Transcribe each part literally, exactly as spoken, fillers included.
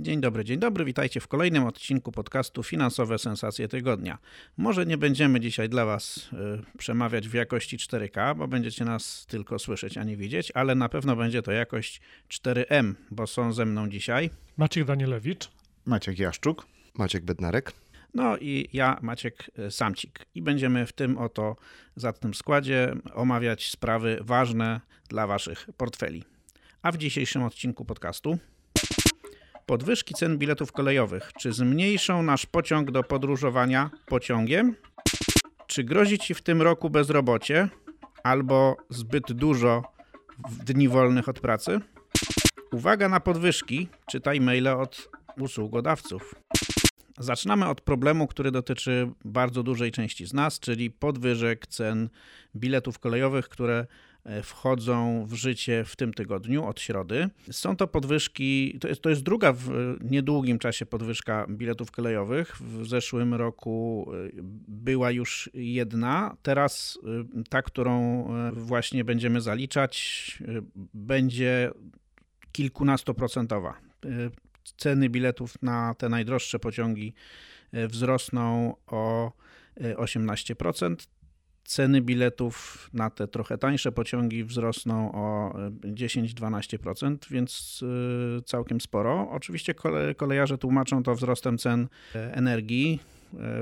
Dzień dobry, dzień dobry, witajcie w kolejnym odcinku podcastu Finansowe Sensacje Tygodnia. Może nie będziemy dzisiaj dla Was y, przemawiać w jakości cztery K, bo będziecie nas tylko słyszeć, a nie widzieć, ale na pewno będzie to jakość cztery M, bo są ze mną dzisiaj Maciek Danielewicz, Maciek Jaszczuk, Maciek Bednarek, no i ja, Maciek Samcik. I będziemy w tym oto zacnym składzie omawiać sprawy ważne dla Waszych portfeli. A w dzisiejszym odcinku podcastu... Podwyżki cen biletów kolejowych. Czy zmniejszą nasz pociąg do podróżowania pociągiem? Czy grozi Ci w tym roku bezrobocie albo zbyt dużo dni wolnych od pracy? Uwaga na podwyżki. Czytaj maile od usługodawców. Zaczynamy od problemu, który dotyczy bardzo dużej części z nas, czyli podwyżek cen biletów kolejowych, które wchodzą w życie w tym tygodniu od środy. Są to podwyżki, to jest, to jest druga w niedługim czasie podwyżka biletów kolejowych. W zeszłym roku była już jedna, teraz ta, którą właśnie będziemy zaliczać, będzie kilkunastoprocentowa. Ceny biletów na te najdroższe pociągi wzrosną o osiemnaście procent. Ceny biletów na te trochę tańsze pociągi wzrosną o dziesięć do dwunastu procent, więc całkiem sporo. Oczywiście kolejarze tłumaczą to wzrostem cen energii.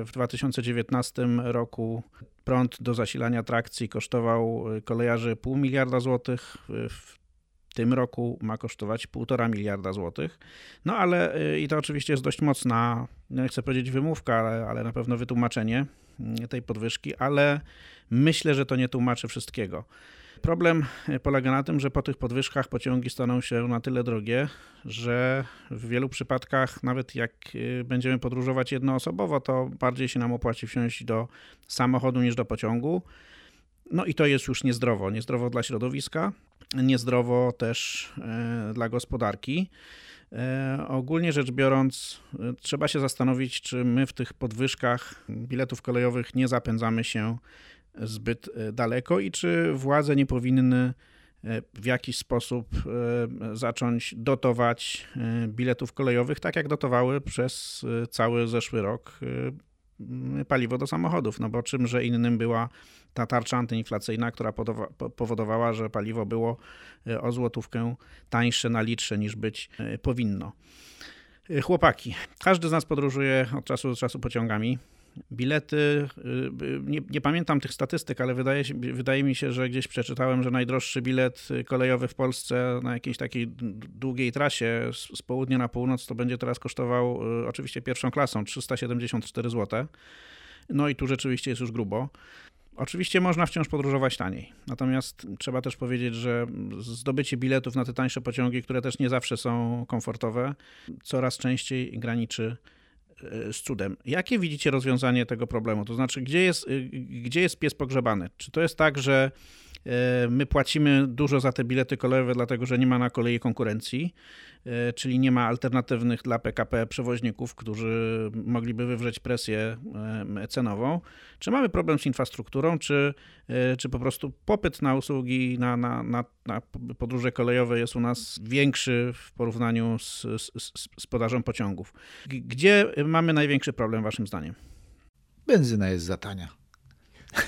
W dwa tysiące dziewiętnastym roku prąd do zasilania trakcji kosztował kolejarzy pół miliarda złotych. W tym roku ma kosztować półtora miliarda złotych. No ale i to oczywiście jest dość mocna, nie chcę powiedzieć wymówka, ale, ale na pewno wytłumaczenie tej podwyżki, ale myślę, że to nie tłumaczy wszystkiego. Problem polega na tym, że po tych podwyżkach pociągi staną się na tyle drogie, że w wielu przypadkach nawet jak będziemy podróżować jednoosobowo, to bardziej się nam opłaci wsiąść do samochodu niż do pociągu. No i to jest już niezdrowo. Niezdrowo dla środowiska, niezdrowo też dla gospodarki. Ogólnie rzecz biorąc, trzeba się zastanowić, czy my w tych podwyżkach biletów kolejowych nie zapędzamy się zbyt daleko i czy władze nie powinny w jakiś sposób zacząć dotować biletów kolejowych, tak jak dotowały przez cały zeszły rok paliwo do samochodów, no bo czymże innym była ta tarcza antyinflacyjna, która powodowała, że paliwo było o złotówkę tańsze na litrze niż być powinno. Chłopaki, każdy z nas podróżuje od czasu do czasu pociągami. Bilety, nie, nie pamiętam tych statystyk, ale wydaje, wydaje mi się, że gdzieś przeczytałem, że najdroższy bilet kolejowy w Polsce na jakiejś takiej długiej trasie z, z południa na północ to będzie teraz kosztował oczywiście pierwszą klasą trzysta siedemdziesiąt cztery złote. No i tu rzeczywiście jest już grubo. Oczywiście można wciąż podróżować taniej, natomiast trzeba też powiedzieć, że zdobycie biletów na te tańsze pociągi, które też nie zawsze są komfortowe, coraz częściej graniczy z cudem. Jakie widzicie rozwiązanie tego problemu? To znaczy, gdzie jest, gdzie jest pies pogrzebany? Czy to jest tak, że my płacimy dużo za te bilety kolejowe, dlatego że nie ma na kolei konkurencji, czyli nie ma alternatywnych dla P K P przewoźników, którzy mogliby wywrzeć presję cenową? Czy mamy problem z infrastrukturą, czy, czy po prostu popyt na usługi, na, na, na, na podróże kolejowe jest u nas większy w porównaniu z, z, z podażą pociągów? Gdzie mamy największy problem, waszym zdaniem? Benzyna jest za tania.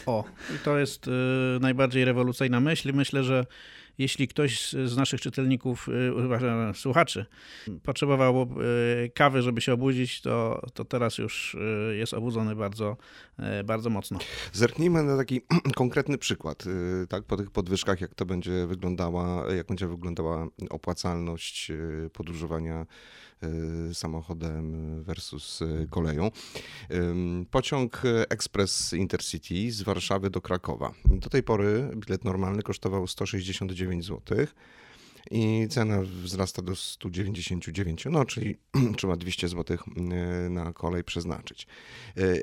O, i to jest y, najbardziej rewolucyjna myśl. Myślę, że jeśli ktoś z naszych czytelników, y, słuchaczy, potrzebował y, kawy, żeby się obudzić, to, to teraz już y, jest obudzony bardzo, y, bardzo mocno. Zerknijmy na taki konkretny przykład, y, tak, po tych podwyżkach, jak to będzie wyglądała, jak będzie wyglądała opłacalność y, podróżowania samochodem versus koleją. Pociąg Ekspres Intercity z Warszawy do Krakowa. Do tej pory bilet normalny kosztował sto sześćdziesiąt dziewięć złotych. i cena wzrasta do sto dziewięćdziesiąt dziewięć, no czyli trzeba dwieście złotych na kolej przeznaczyć.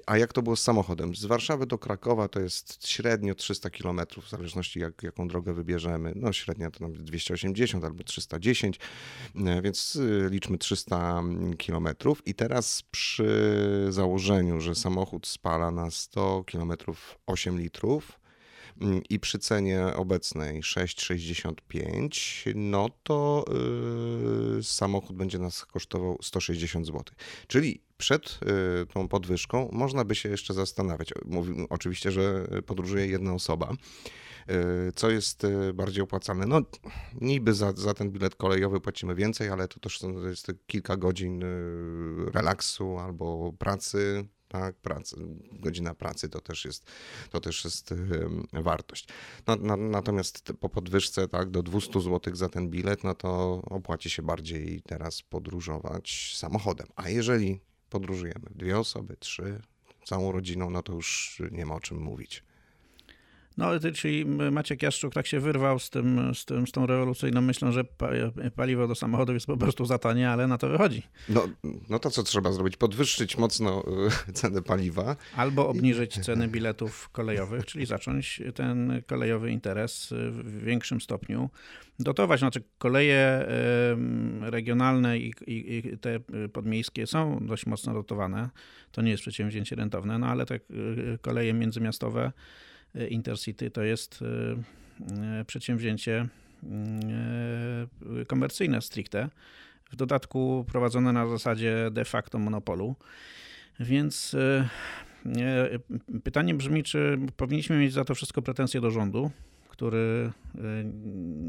A jak to było z samochodem? Z Warszawy do Krakowa to jest średnio trzysta kilometrów, w zależności jak, jaką drogę wybierzemy. No średnia to nawet dwieście osiemdziesiąt albo trzysta dziesięć, więc liczmy trzysta kilometrów. I teraz przy założeniu, że samochód spala na sto kilometrów osiem litrów, i przy cenie obecnej sześć sześćdziesiąt pięć, no to yy, samochód będzie nas kosztował sto sześćdziesiąt złotych. Czyli przed yy, tą podwyżką można by się jeszcze zastanawiać. Mówimy oczywiście, że podróżuje jedna osoba. Co jest bardziej opłacalne? No niby za, za ten bilet kolejowy płacimy więcej, ale to też to jest kilka godzin relaksu albo pracy. Tak, pracy, godzina pracy to też jest, to też jest wartość. No, na, natomiast po podwyżce tak, do dwieście złotych za ten bilet, no to opłaci się bardziej teraz podróżować samochodem. A jeżeli podróżujemy dwie osoby, trzy, całą rodziną, no to już nie ma o czym mówić. No, czyli Maciek Jaszczuk tak się wyrwał z tym, z tym, z tą rewolucyjną myślą, że paliwo do samochodów jest po prostu za tanie, ale na to wychodzi. No, no to co trzeba zrobić? Podwyższyć mocno cenę paliwa. Albo obniżyć ceny biletów kolejowych, czyli zacząć ten kolejowy interes w większym stopniu dotować. Znaczy koleje regionalne i, i, i te podmiejskie są dość mocno dotowane. To nie jest przedsięwzięcie rentowne, no ale te koleje międzymiastowe Intercity to jest przedsięwzięcie komercyjne stricte, w dodatku prowadzone na zasadzie de facto monopolu, więc pytanie brzmi, czy powinniśmy mieć za to wszystko pretensje do rządu, który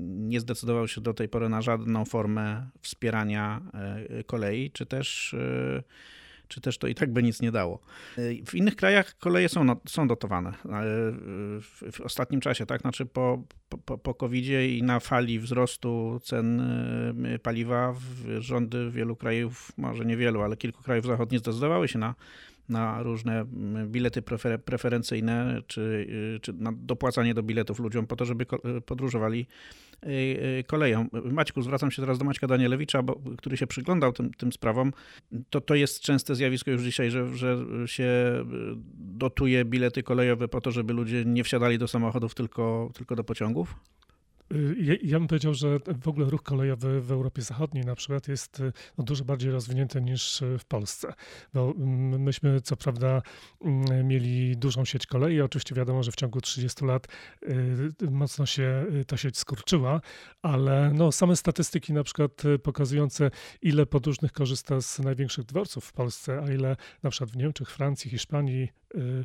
nie zdecydował się do tej pory na żadną formę wspierania kolei, czy też czy też to i tak by nic nie dało. W innych krajach koleje są, no, są dotowane w, w ostatnim czasie, tak? Znaczy po, po, po kowid-zie i na fali wzrostu cen paliwa rządy wielu krajów, może niewielu, ale kilku krajów zachodnich zdecydowały się na, na różne bilety prefer, preferencyjne czy, czy na dopłacanie do biletów ludziom po to, żeby podróżowali koleją. Maćku, zwracam się teraz do Maćka Danielewicza, bo, który się przyglądał tym, tym sprawom. To, to jest częste zjawisko już dzisiaj, że, że się dotuje bilety kolejowe po to, żeby ludzie nie wsiadali do samochodów, tylko, tylko do pociągów? Ja, ja bym powiedział, że w ogóle ruch kolejowy w Europie Zachodniej na przykład jest no, dużo bardziej rozwinięty niż w Polsce. Bo myśmy co prawda mieli dużą sieć kolei. Oczywiście wiadomo, że w ciągu trzydziestu lat y, mocno się ta sieć skurczyła, ale no, same statystyki na przykład pokazujące, ile podróżnych korzysta z największych dworców w Polsce, a ile na przykład w Niemczech, Francji, Hiszpanii, y,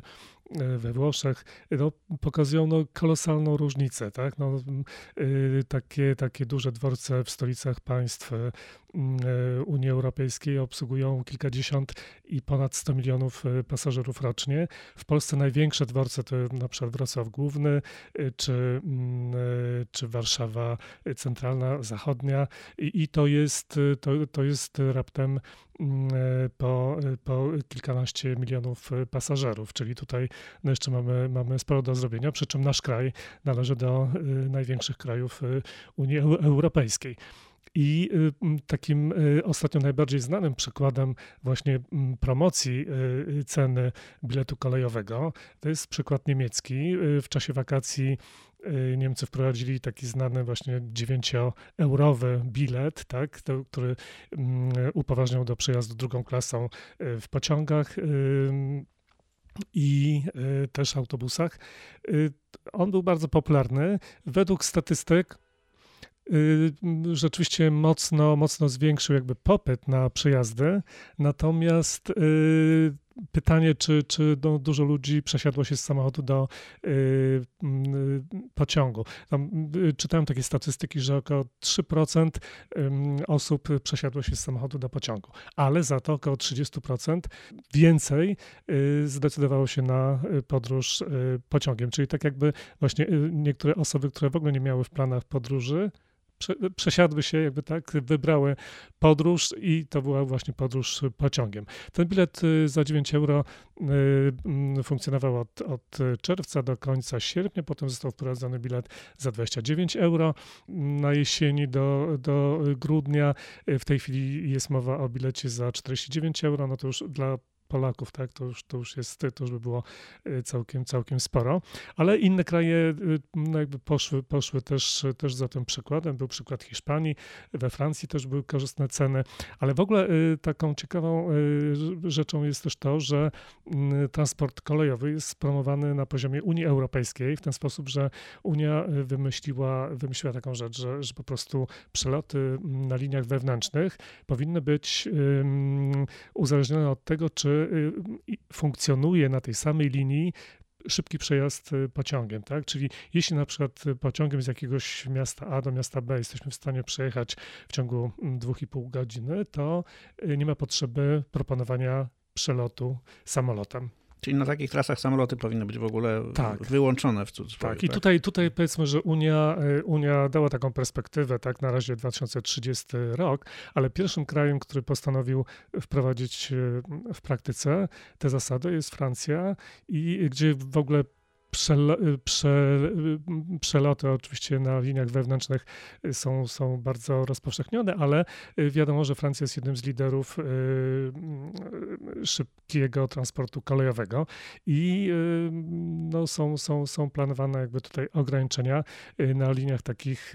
we Włoszech, no, pokazują no, kolosalną różnicę. Tak? No, y, takie, takie duże dworce w stolicach państw y, Unii Europejskiej obsługują kilkadziesiąt i ponad sto milionów pasażerów rocznie. W Polsce największe dworce to na przykład Wrocław Główny, y, czy, y, czy Warszawa Centralna, Zachodnia i, i to jest, to, to jest raptem Po, po kilkanaście milionów pasażerów, czyli tutaj no jeszcze mamy, mamy sporo do zrobienia, przy czym nasz kraj należy do największych krajów Unii Europejskiej. I takim ostatnio najbardziej znanym przykładem właśnie promocji ceny biletu kolejowego to jest przykład niemiecki. W czasie wakacji Niemcy wprowadzili taki znany właśnie dziewięcioeurowy bilet, tak, to, który upoważniał do przejazdu drugą klasą w pociągach i też autobusach. On był bardzo popularny. Według statystyk rzeczywiście mocno, mocno zwiększył jakby popyt na przejazdy, natomiast pytanie, czy, czy no, dużo ludzi przesiadło się z samochodu do y, y, pociągu. Tam, y, czytałem takie statystyki, że około trzy procent y, osób przesiadło się z samochodu do pociągu, ale za to około trzydzieści procent więcej y, zdecydowało się na podróż y, pociągiem. Czyli tak jakby właśnie y, niektóre osoby, które w ogóle nie miały w planach podróży, przesiadły się, jakby tak, wybrały podróż i to była właśnie podróż pociągiem. Ten bilet za dziewięć euro funkcjonował od, od czerwca do końca sierpnia, potem został wprowadzony bilet za dwadzieścia dziewięć euro na jesieni do, do grudnia. W tej chwili jest mowa o bilecie za czterdzieści dziewięć euro, no to już dla Polaków, tak, to już, to już jest, to już by było całkiem, całkiem sporo, ale inne kraje no jakby poszły, poszły też, też za tym przykładem, był przykład Hiszpanii, we Francji też były korzystne ceny, ale w ogóle taką ciekawą rzeczą jest też to, że transport kolejowy jest promowany na poziomie Unii Europejskiej w ten sposób, że Unia wymyśliła, wymyśliła taką rzecz, że, że po prostu przeloty na liniach wewnętrznych powinny być uzależnione od tego, czy funkcjonuje na tej samej linii szybki przejazd pociągiem, tak? Czyli jeśli na przykład pociągiem z jakiegoś miasta A do miasta B jesteśmy w stanie przejechać w ciągu dwóch i pół godziny, to nie ma potrzeby proponowania przelotu samolotem. Czyli na takich trasach samoloty powinny być w ogóle tak. wyłączone w cudzysłowie. Tak, i tak? Tutaj, tutaj powiedzmy, że Unia, Unia dała taką perspektywę, tak, na razie dwa tysiące trzydziesty rok, ale pierwszym krajem, który postanowił wprowadzić w praktyce te zasady, jest Francja, i gdzie w ogóle przeloty oczywiście na liniach wewnętrznych są, są bardzo rozpowszechnione, ale wiadomo, że Francja jest jednym z liderów szybkiego transportu kolejowego i no, są, są, są planowane jakby tutaj ograniczenia na liniach takich,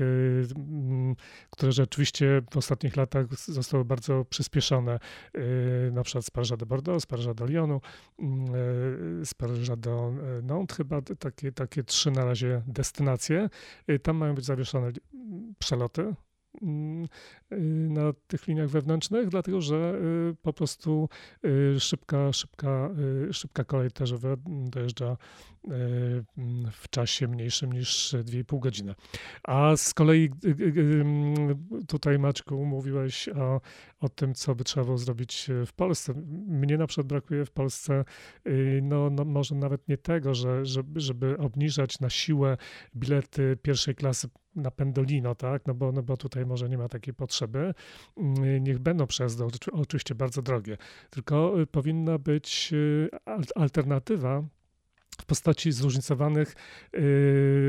które rzeczywiście w ostatnich latach zostały bardzo przyspieszone, na przykład z Paryża do Bordeaux, z Paryża do Lyonu, z Paryża do Nantes chyba, Takie, takie trzy na razie destynacje. Tam mają być zawieszone przeloty na tych liniach wewnętrznych, dlatego że po prostu szybka, szybka, szybka kolej terzowa dojeżdża w czasie mniejszym niż dwie i pół godziny. A z kolei tutaj, Maćku, mówiłeś o, o tym, co by trzeba było zrobić w Polsce. Mnie na przykład brakuje w Polsce, no, no może nawet nie tego, że, żeby, żeby obniżać na siłę bilety pierwszej klasy na Pendolino, tak? No bo, no bo tutaj może nie ma takiej potrzeby. Niech będą przejazdy oczywiście bardzo drogie, tylko powinna być alternatywa w postaci zróżnicowanych, yy,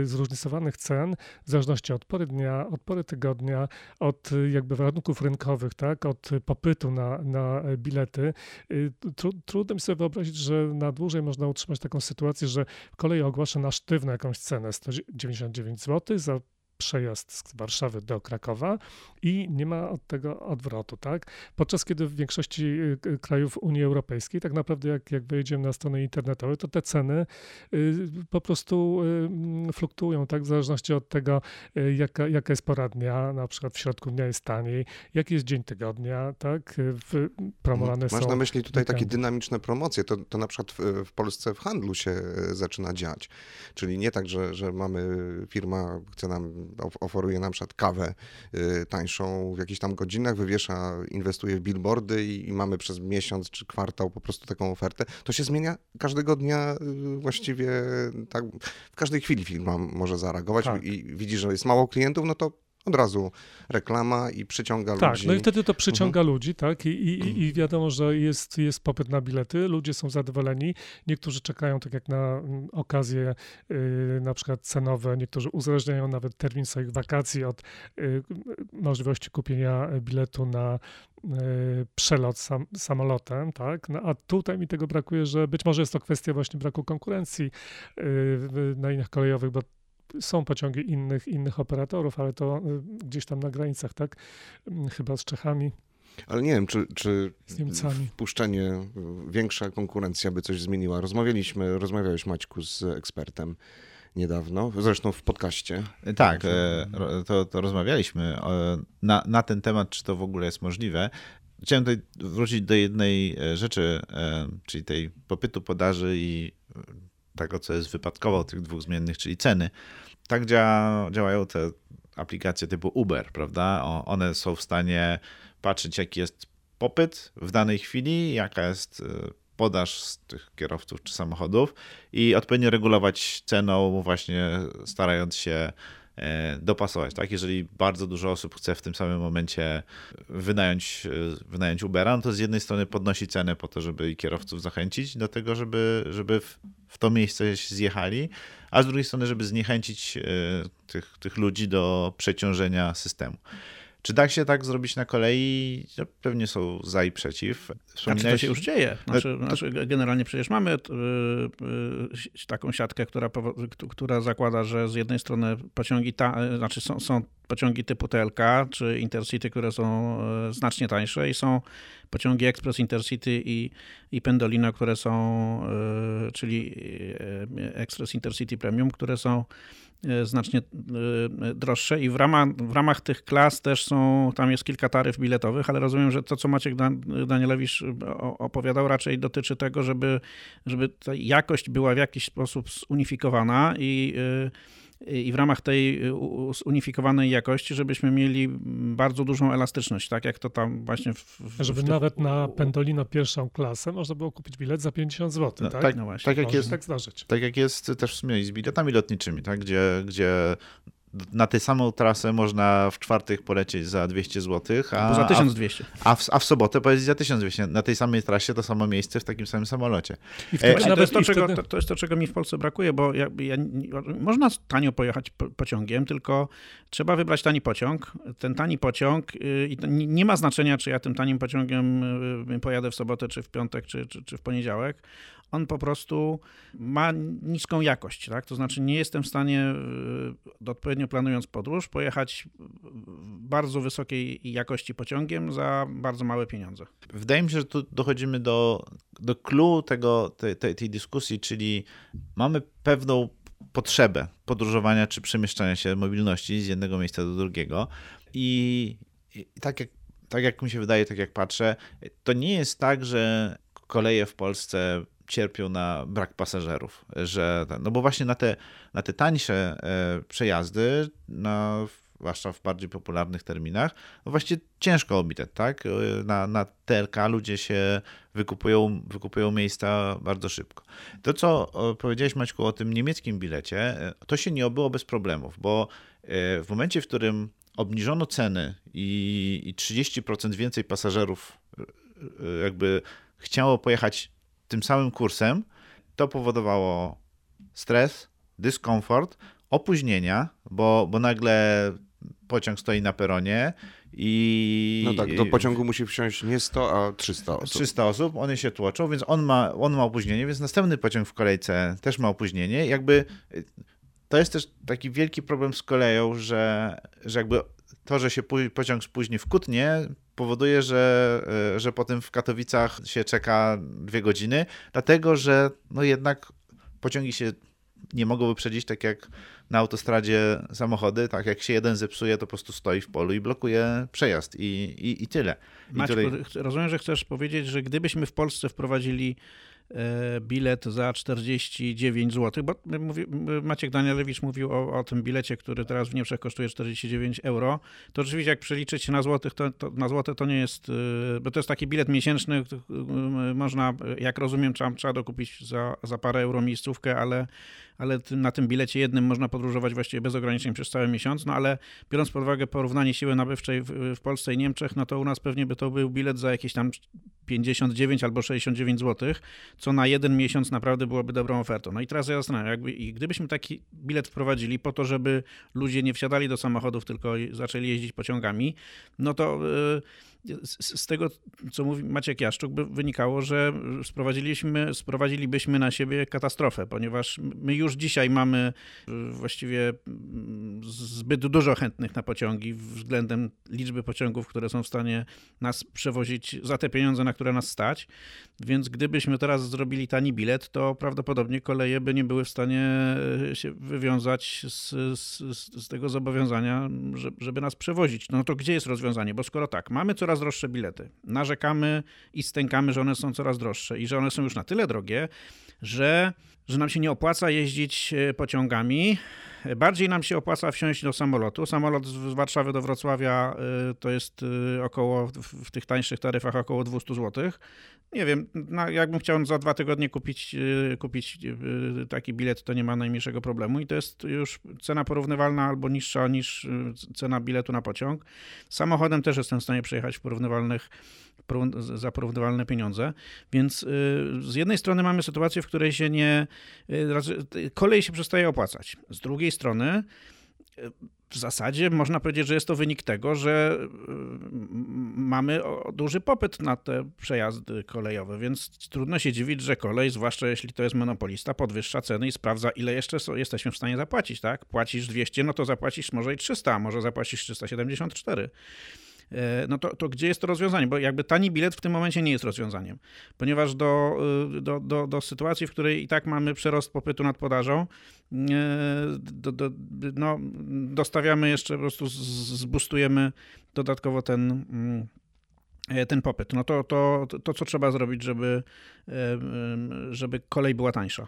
zróżnicowanych cen w zależności od pory dnia, od pory tygodnia, od jakby warunków rynkowych, tak, od popytu na, na bilety. Yy, tru, trudno mi sobie wyobrazić, że na dłużej można utrzymać taką sytuację, że kolej ogłasza na sztywno jakąś cenę sto dziewięćdziesiąt dziewięć złotych za przejazd z Warszawy do Krakowa i nie ma od tego odwrotu, tak? Podczas kiedy w większości krajów Unii Europejskiej tak naprawdę jak, jak wejdziemy na strony internetowe, to te ceny po prostu fluktuują, tak? W zależności od tego, jaka, jaka jest pora dnia, na przykład w środku dnia jest taniej, jaki jest dzień tygodnia, tak? W, promowane Masz są... Masz na myśli tutaj weekendy. Takie dynamiczne promocje, to, to na przykład w, w Polsce w handlu się zaczyna dziać, czyli nie tak, że, że mamy firma, chce nam oferuje na przykład kawę tańszą w jakichś tam godzinach, wywiesza, inwestuje w billboardy i mamy przez miesiąc czy kwartał po prostu taką ofertę. To się zmienia każdego dnia właściwie, tak, w każdej chwili firma może zareagować tak. I widzi, że jest mało klientów, no to od razu reklama i przyciąga tak, ludzi. Tak, no i wtedy to przyciąga mhm. ludzi, tak? I, i, i wiadomo, że jest, jest popyt na bilety, ludzie są zadowoleni, niektórzy czekają tak jak na okazje y, na przykład cenowe, niektórzy uzależniają nawet termin swoich wakacji od y, możliwości kupienia biletu na y, przelot sam, samolotem, tak? No, a tutaj mi tego brakuje, że być może jest to kwestia właśnie braku konkurencji y, na liniach kolejowych, bo są pociągi innych, innych operatorów, ale to gdzieś tam na granicach, tak? Chyba z Czechami. Ale nie wiem, czy, czy wpuszczenie, większa konkurencja by coś zmieniła. Rozmawialiśmy, rozmawiałeś, Maćku, z ekspertem niedawno, zresztą w podcaście. Tak, to, to rozmawialiśmy na, na ten temat, czy to w ogóle jest możliwe. Chciałem tutaj wrócić do jednej rzeczy, czyli tej popytu, podaży i tego, co jest wypadkowo tych dwóch zmiennych, czyli ceny. Tak dzia- działają te aplikacje typu Uber, prawda? O, one są w stanie patrzeć, jaki jest popyt w danej chwili, jaka jest podaż z tych kierowców czy samochodów i odpowiednio regulować ceną, właśnie starając się dopasować, tak? Jeżeli bardzo dużo osób chce w tym samym momencie wynająć, wynająć Ubera, no to z jednej strony podnosi cenę po to, żeby kierowców zachęcić do tego, żeby, żeby w, w to miejsce się zjechali, a z drugiej strony, żeby zniechęcić tych, tych ludzi do przeciążenia systemu. Czy da się tak zrobić na kolei? Pewnie są za i przeciw. Znaczy to się już dzieje. Znaczy, to... znaczy generalnie przecież mamy taką siatkę, która, która zakłada, że z jednej strony pociągi ta, znaczy są, są pociągi typu T L K czy Intercity, które są znacznie tańsze i są pociągi Ekspres Intercity i, i Pendolino, które są, czyli Ekspres Intercity Premium, które są znacznie droższe i w ramach, w ramach tych klas też są, tam jest kilka taryf biletowych, ale rozumiem, że to, co Maciek Danielewicz opowiadał, raczej dotyczy tego, żeby, żeby ta jakość była w jakiś sposób zunifikowana i I w ramach tej zunifikowanej jakości, żebyśmy mieli bardzo dużą elastyczność, tak jak to tam właśnie... W, w, żeby w ty... nawet na Pendolino pierwszą klasę można było kupić bilet za pięćdziesiąt złotych, no, tak? Tak, no właśnie. Tak jak jest, tak zdarzyć. Tak jak jest też w sumie z biletami lotniczymi, tak? Gdzie, gdzie na tę samą trasę można w czwartek polecieć za dwieście złotych, a, za tysiąc dwieście. A, w, a w sobotę polecieć za tysiąc dwieście. Na tej samej trasie to samo miejsce w takim samym samolocie. I w tym, e, to, jest to, czego, wtedy... to, to jest to, czego mi w Polsce brakuje, bo ja, ja, można tanio pojechać pociągiem, tylko trzeba wybrać tani pociąg. Ten tani pociąg i yy, nie ma znaczenia, czy ja tym tanim pociągiem yy, pojadę w sobotę, czy w piątek, czy, czy, czy w poniedziałek. On po prostu ma niską jakość, tak? To znaczy nie jestem w stanie odpowiednio planując podróż pojechać bardzo wysokiej jakości pociągiem za bardzo małe pieniądze. Wydaje mi się, że tu dochodzimy do, do clou tego, tej, tej, tej dyskusji, czyli mamy pewną potrzebę podróżowania czy przemieszczania się, mobilności z jednego miejsca do drugiego i, i tak jak, tak jak mi się wydaje, tak jak patrzę, to nie jest tak, że koleje w Polsce cierpią na brak pasażerów, że, no bo właśnie na te, na te tańsze przejazdy, no, zwłaszcza w bardziej popularnych terminach, no właściwie ciężko o bilet, tak? Na, na T L K ludzie się wykupują, wykupują miejsca bardzo szybko. To, co powiedziałeś, Maćku, o tym niemieckim bilecie, to się nie obyło bez problemów, bo w momencie, w którym obniżono ceny i, i trzydzieści procent więcej pasażerów jakby chciało pojechać tym samym kursem, to powodowało stres, dyskomfort, opóźnienia, bo, bo nagle pociąg stoi na peronie i... No tak, do pociągu musi wsiąść nie sto, a trzysta osób. trzysta osób, one się tłoczą, więc on ma, on ma opóźnienie, więc następny pociąg w kolejce też ma opóźnienie. Jakby to jest też taki wielki problem z koleją, że, że jakby to, że się pociąg spóźni w Kutnie, powoduje, że, że potem w Katowicach się czeka dwie godziny, dlatego że no jednak pociągi się nie mogą wyprzedzić, tak jak na autostradzie samochody, tak jak się jeden zepsuje, to po prostu stoi w polu i blokuje przejazd i, i, i tyle. I Maciu, tutaj... rozumiem, że chcesz powiedzieć, że gdybyśmy w Polsce wprowadzili bilet za czterdzieści dziewięć złotych, bo mówi, Maciek Danielewicz mówił o, o tym bilecie, który teraz w Niemczech kosztuje czterdzieści dziewięć euro, to oczywiście jak przeliczyć się na złotych, to, to na złote to nie jest, bo to jest taki bilet miesięczny, można, jak rozumiem, trzeba, trzeba dokupić za, za parę euro miejscówkę, ale, ale na tym bilecie jednym można podróżować właściwie bez ograniczeń przez cały miesiąc, no ale biorąc pod uwagę porównanie siły nabywczej w, w Polsce i Niemczech, no to u nas pewnie by to był bilet za jakieś tam pięćdziesiąt dziewięć albo sześćdziesiąt dziewięć złotych, co na jeden miesiąc naprawdę byłoby dobrą ofertą. No i teraz ja zastanawiam, jakby, i gdybyśmy taki bilet wprowadzili po to, żeby ludzie nie wsiadali do samochodów, tylko zaczęli jeździć pociągami, no to z, z tego, co mówi Maciek Jaszczuk, by wynikało, że sprowadziliśmy, sprowadzilibyśmy na siebie katastrofę, ponieważ my już dzisiaj mamy właściwie zbyt dużo chętnych na pociągi względem liczby pociągów, które są w stanie nas przewozić za te pieniądze, na które nas stać, więc gdybyśmy teraz zrobili tani bilet, to prawdopodobnie koleje by nie były w stanie się wywiązać z, z, z tego zobowiązania, żeby nas przewozić. No to gdzie jest rozwiązanie? Bo skoro tak, mamy coraz droższe bilety, narzekamy i stękamy, że one są coraz droższe i że one są już na tyle drogie, że że nam się nie opłaca jeździć pociągami. Bardziej nam się opłaca wsiąść do samolotu. Samolot z Warszawy do Wrocławia to jest około, w tych tańszych taryfach około dwieście złotych. Nie wiem, no jakbym chciał za dwa tygodnie kupić, kupić taki bilet, to nie ma najmniejszego problemu i to jest już cena porównywalna albo niższa niż cena biletu na pociąg. Samochodem też jestem w stanie przejechać w porównywalnych, za porównywalne pieniądze, więc z jednej strony mamy sytuację, w której się nie, kolej się przestaje opłacać. Z drugiej strony w zasadzie można powiedzieć, że jest to wynik tego, że mamy duży popyt na te przejazdy kolejowe, więc trudno się dziwić, że kolej, zwłaszcza jeśli to jest monopolista, podwyższa ceny i sprawdza, ile jeszcze jesteśmy w stanie zapłacić, tak? Płacisz dwieście, no to zapłacisz może i trzysta, a może zapłacisz trzysta siedemdziesiąt cztery. No to, to gdzie jest to rozwiązanie? Bo jakby tani bilet w tym momencie nie jest rozwiązaniem, ponieważ do, do, do, do sytuacji, w której i tak mamy przerost popytu nad podażą, do, do, no, dostawiamy jeszcze, po prostu zbustujemy dodatkowo ten, ten popyt. No to, to, to, to co trzeba zrobić, żeby, żeby kolej była tańsza?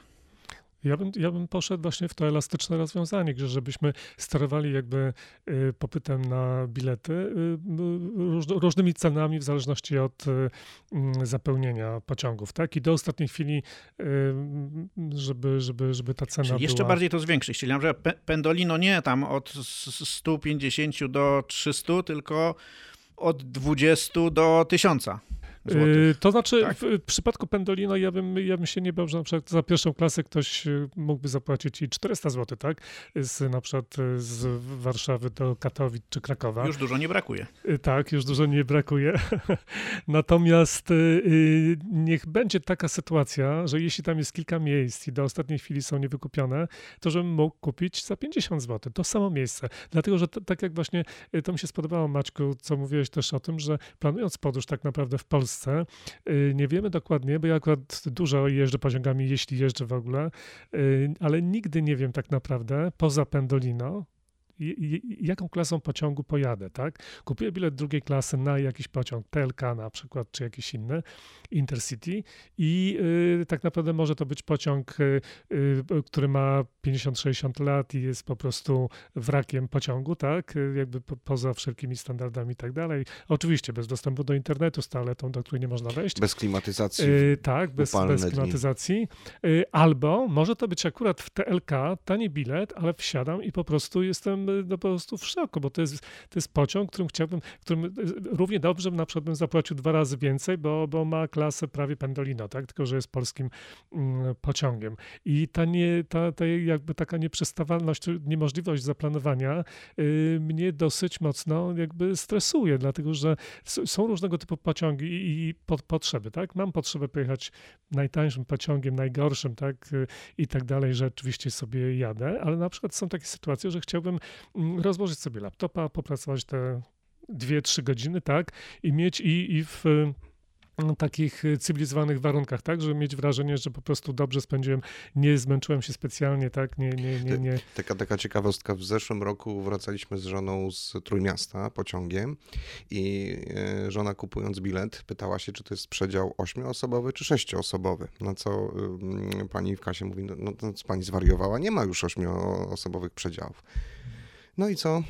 Ja bym, ja bym poszedł właśnie w to elastyczne rozwiązanie, żebyśmy sterowali jakby popytem na bilety różnymi cenami w zależności od zapełnienia pociągów, tak? I do ostatniej chwili, żeby, żeby, żeby ta cena była... Jeszcze bardziej to zwiększyć, czyli na przykład Pendolino nie tam od stu pięćdziesięciu do trzystu, tylko od dwudziestu do tysiąca. Złotych. To znaczy tak. w przypadku Pendolino ja bym, ja bym się nie bał, że na przykład za pierwszą klasę ktoś mógłby zapłacić i czterysta złotych, tak? Z, na przykład z Warszawy do Katowic czy Krakowa. Już dużo nie brakuje. Tak, już dużo nie brakuje. Natomiast niech będzie taka sytuacja, że jeśli tam jest kilka miejsc i do ostatniej chwili są niewykupione, to żebym mógł kupić za pięćdziesiąt złotych, to samo miejsce. Dlatego, że t- tak jak właśnie to mi się spodobało, Maćku, co mówiłeś też o tym, że planując podróż tak naprawdę w Polsce, nie wiemy dokładnie, bo ja akurat dużo jeżdżę pociągami, jeśli jeżdżę w ogóle, ale nigdy nie wiem tak naprawdę, poza Pendolino, jaką klasą pociągu pojadę, tak? Kupuję bilet drugiej klasy na jakiś pociąg, T L K na przykład, czy jakiś inny, Intercity i yy, tak naprawdę może to być pociąg, yy, który ma pięćdziesiąt sześćdziesiąt lat i jest po prostu wrakiem pociągu, tak? Yy, jakby po, poza wszelkimi standardami i tak dalej. Oczywiście bez dostępu do internetu z toaletą, do której nie można wejść. Bez klimatyzacji. Yy, tak, bez, bez klimatyzacji. Yy, albo może to być akurat w T L K tani bilet, ale wsiadam i po prostu jestem no po prostu w szoku, bo to jest, to jest pociąg, którym chciałbym, którym równie dobrze na przykład bym zapłacił dwa razy więcej, bo, bo ma klasę prawie Pendolino, tak? Tylko że jest polskim mm, pociągiem. I ta, nie, ta, ta jakby taka nieprzystawalność, niemożliwość zaplanowania yy, mnie dosyć mocno jakby stresuje, dlatego że s- są różnego typu pociągi i, i pod, potrzeby, tak? Mam potrzebę pojechać najtańszym pociągiem, najgorszym, tak? Yy, I tak dalej, że oczywiście sobie jadę, ale na przykład są takie sytuacje, że chciałbym rozłożyć sobie laptopa, popracować te dwie trzy godziny, tak? I mieć i, i w takich cywilizowanych warunkach, tak? Żeby mieć wrażenie, że po prostu dobrze spędziłem, nie zmęczyłem się specjalnie, tak? Nie, nie, nie, nie. Taka, taka ciekawostka, w zeszłym roku wracaliśmy z żoną z Trójmiasta pociągiem i żona kupując bilet pytała się, czy to jest przedział ośmioosobowy czy sześcioosobowy, na co pani w kasie mówi, no to pani zwariowała, nie ma już ośmioosobowych przedziałów. No i co?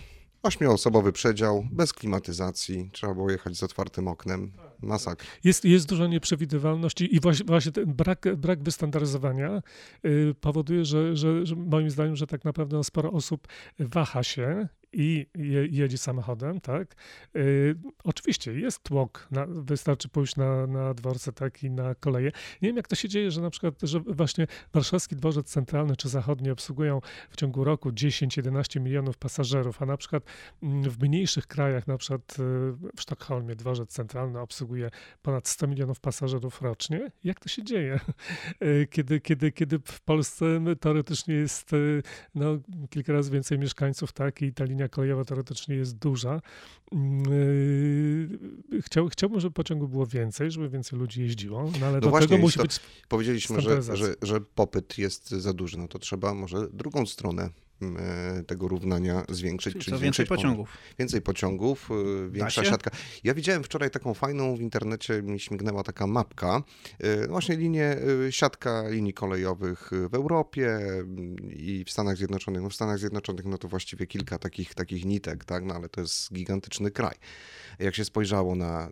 Ośmioosobowy przedział, bez klimatyzacji, trzeba było jechać z otwartym oknem, masakra. Jest, jest dużo nieprzewidywalności i właśnie, właśnie ten brak, brak wystandaryzowania yy, powoduje, że, że, że moim zdaniem, że tak naprawdę sporo osób waha się i je, jedzie samochodem, tak? Yy, oczywiście jest tłok, na, wystarczy pójść na, na dworce, tak, i na koleje. Nie wiem, jak to się dzieje, że na przykład, że właśnie warszawski dworzec centralny czy zachodni obsługują w ciągu roku dziesięć jedenaście milionów pasażerów, a na przykład w mniejszych krajach, na przykład w Sztokholmie dworzec centralny obsługuje ponad sto milionów pasażerów rocznie. Jak to się dzieje? Yy, kiedy, kiedy, kiedy w Polsce teoretycznie jest no, kilka razy więcej mieszkańców, tak, i ta linia kolejowa teoretycznie jest duża. Chciał, chciałbym, żeby pociągu było więcej, żeby więcej ludzi jeździło, no ale no do właśnie, tego musi być... Powiedzieliśmy, że, że, że popyt jest za duży, no to trzeba może drugą stronę tego równania zwiększyć. Czyli, czyli to więcej pociągów. Więcej pociągów, większa siatka. Ja widziałem wczoraj taką fajną w internecie, mi śmignęła taka mapka, właśnie linie, siatka linii kolejowych w Europie i w Stanach Zjednoczonych. No w Stanach Zjednoczonych no to właściwie kilka takich, takich nitek, tak? No ale to jest gigantyczny kraj. Jak się spojrzało na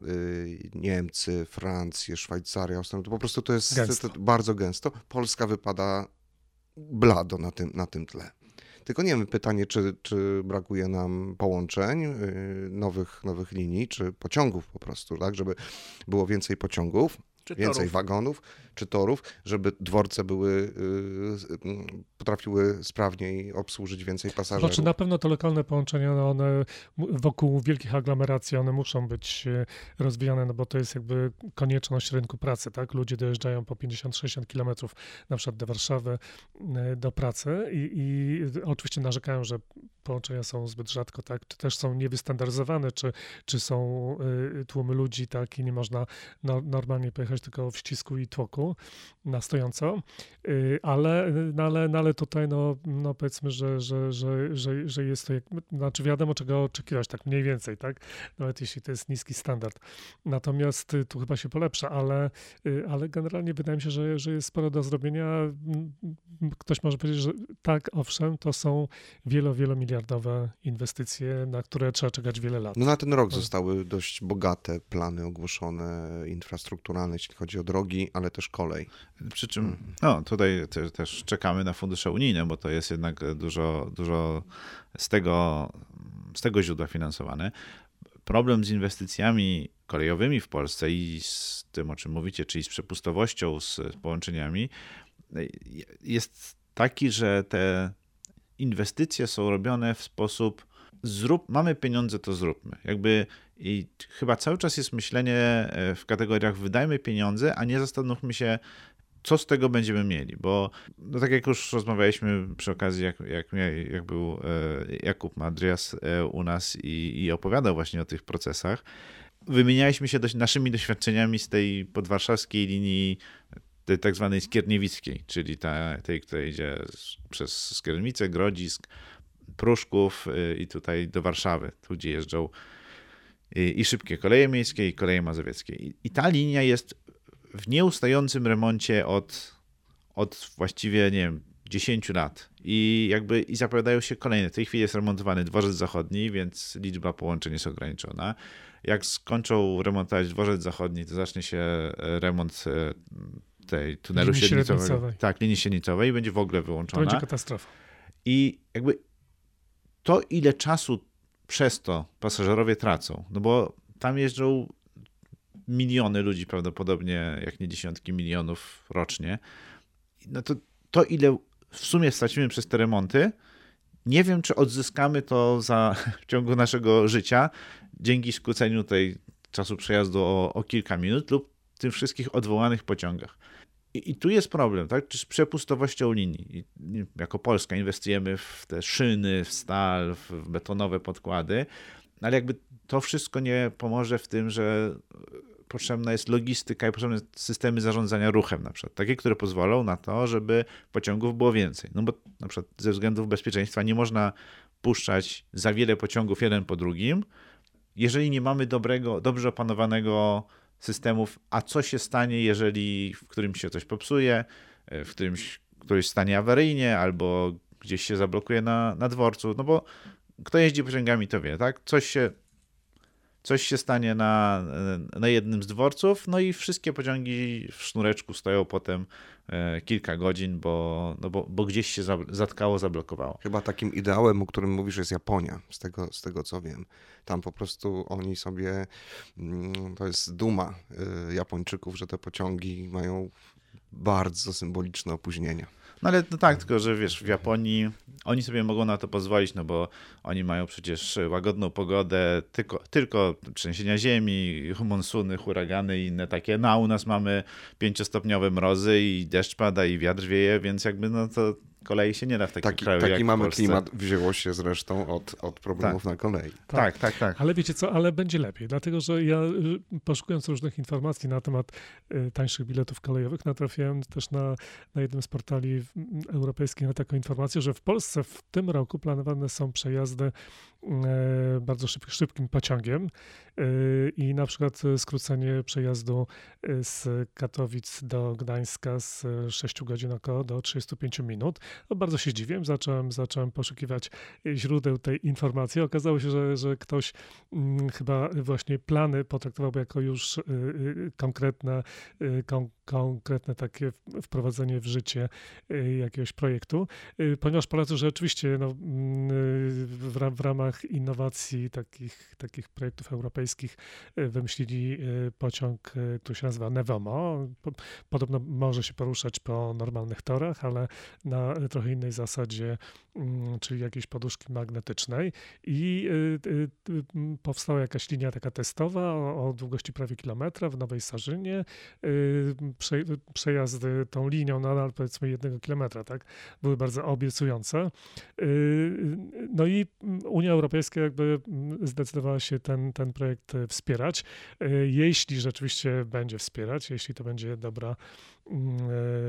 Niemcy, Francję, Szwajcarię, Austrię, to po prostu to jest gęsto. To bardzo gęsto. Polska wypada blado na tym, na tym tle. Tylko nie wiem, pytanie, czy, czy brakuje nam połączeń, nowych, nowych linii, czy pociągów po prostu, tak, żeby było więcej pociągów, czy więcej torów. Wagonów, czy torów, żeby dworce były, potrafiły sprawniej obsłużyć więcej pasażerów. Znaczy na pewno te lokalne połączenia, no one wokół wielkich aglomeracji, one muszą być rozwijane, no bo to jest jakby konieczność rynku pracy, tak? Ludzie dojeżdżają po pięćdziesiąt sześćdziesiąt kilometrów na przykład do Warszawy do pracy i, i oczywiście narzekają, że połączenia są zbyt rzadko, tak? Czy też są niewystandaryzowane, czy, czy są tłumy ludzi, tak? I nie można no, normalnie pojechać tylko w ścisku i tłoku. Na stojąco, ale, no ale, no ale tutaj no, no powiedzmy, że, że, że, że, że jest to, jak, znaczy wiadomo czego oczekiwać, tak mniej więcej, tak? Nawet jeśli to jest niski standard. Natomiast tu chyba się polepsza, ale, ale generalnie wydaje mi się, że, że jest sporo do zrobienia. Ktoś może powiedzieć, że tak, owszem, to są wielo, wielomiliardowe inwestycje, na które trzeba czekać wiele lat. No na ten rok zostały dość bogate plany ogłoszone infrastrukturalne, jeśli chodzi o drogi, ale też kolej. Przy czym no, tutaj te, też czekamy na fundusze unijne, bo to jest jednak dużo, dużo z tego, z tego źródła finansowane. Problem z inwestycjami kolejowymi w Polsce i z tym, o czym mówicie, czyli z przepustowością, z połączeniami, jest taki, że te inwestycje są robione w sposób zrób, mamy pieniądze, to zróbmy. Jakby i chyba cały czas jest myślenie w kategoriach wydajmy pieniądze, a nie zastanówmy się, co z tego będziemy mieli, bo no tak jak już rozmawialiśmy przy okazji, jak, jak, jak był Jakub Madrias u nas i, i opowiadał właśnie o tych procesach, wymienialiśmy się dość naszymi doświadczeniami z tej podwarszawskiej linii, tej tak zwanej skierniewickiej, czyli ta, tej, która idzie przez Skierniewicę, Grodzisk, Pruszków i tutaj do Warszawy, tu gdzie jeżdżą i szybkie koleje miejskie i koleje mazowieckie. I, i ta linia jest w nieustającym remoncie od, od właściwie, nie wiem, dziesięciu lat. I jakby i zapowiadają się kolejne. W tej chwili jest remontowany dworzec zachodni, więc liczba połączeń jest ograniczona. Jak skończą remontować dworzec zachodni, to zacznie się remont tej tunelu średnicowej. Tak, linii średnicowej i będzie w ogóle wyłączona. To będzie katastrofa. I jakby to, ile czasu przez to pasażerowie tracą, no bo tam jeżdżą miliony ludzi prawdopodobnie, jak nie dziesiątki milionów rocznie, no to, to ile w sumie stracimy przez te remonty, nie wiem, czy odzyskamy to za, w ciągu naszego życia dzięki skróceniu tej czasu przejazdu o, o kilka minut lub tych wszystkich odwołanych pociągach. I, i tu jest problem, tak? Czy z przepustowością linii. I, jako Polska inwestujemy w te szyny, w stal, w betonowe podkłady, ale jakby to wszystko nie pomoże w tym, że potrzebna jest logistyka i potrzebne systemy zarządzania ruchem na przykład. Takie, które pozwolą na to, żeby pociągów było więcej. No bo na przykład ze względów bezpieczeństwa nie można puszczać za wiele pociągów jeden po drugim, jeżeli nie mamy dobrego, dobrze opanowanego systemów, a co się stanie, jeżeli w którymś się coś popsuje, w którymś któryś stanie awaryjnie albo gdzieś się zablokuje na, na dworcu, no bo kto jeździ pociągami, to wie, tak? Coś się, coś się stanie na, na jednym z dworców, no i wszystkie pociągi w sznureczku stoją potem kilka godzin, bo, no bo, bo gdzieś się zatkało, zablokowało. Chyba takim ideałem, o którym mówisz, jest Japonia, z tego, z tego co wiem. Tam po prostu oni sobie, to jest duma Japończyków, że te pociągi mają bardzo symboliczne opóźnienia. No ale no tak, tylko że wiesz, w Japonii oni sobie mogą na to pozwolić, no bo oni mają przecież łagodną pogodę, tylko, tylko trzęsienia ziemi, monsuny, huragany i inne takie. No a u nas mamy pięciostopniowe mrozy i deszcz pada i wiatr wieje, więc jakby no to Kolei się nie da w takim taki, kraju taki jak mamy w Polsce. Klimat wzięło się zresztą od, od problemów tak. na kolei. Tak. tak, tak, tak. Ale wiecie co, ale będzie lepiej, dlatego że ja poszukując różnych informacji na temat tańszych biletów kolejowych natrafiłem też na, na jednym z portali europejskich na taką informację, że w Polsce w tym roku planowane są przejazdy bardzo szybkim, szybkim pociągiem i na przykład skrócenie przejazdu z Katowic do Gdańska z sześciu godzin około do trzydziestu pięciu minut. No, bardzo się dziwiłem, zacząłem, zacząłem poszukiwać źródeł tej informacji. Okazało się, że, że ktoś m, chyba właśnie plany potraktował jako już y, y, konkretne, y, kon, konkretne takie wprowadzenie w życie y, jakiegoś projektu, y, ponieważ Polacy rzeczywiście no, y, w, ram, w ramach innowacji takich, takich projektów europejskich y, wymyślili y, pociąg, y, który się nazywa Nevomo. Podobno może się poruszać po normalnych torach, ale na trochę innej zasadzie, czyli jakiejś poduszki magnetycznej i powstała jakaś linia taka testowa o długości prawie kilometra w Nowej Sarzynie. Przejazdy tą linią nadal powiedzmy jednego kilometra, tak, były bardzo obiecujące. No i Unia Europejska jakby zdecydowała się ten, ten projekt wspierać. Jeśli rzeczywiście będzie wspierać, jeśli to będzie dobra,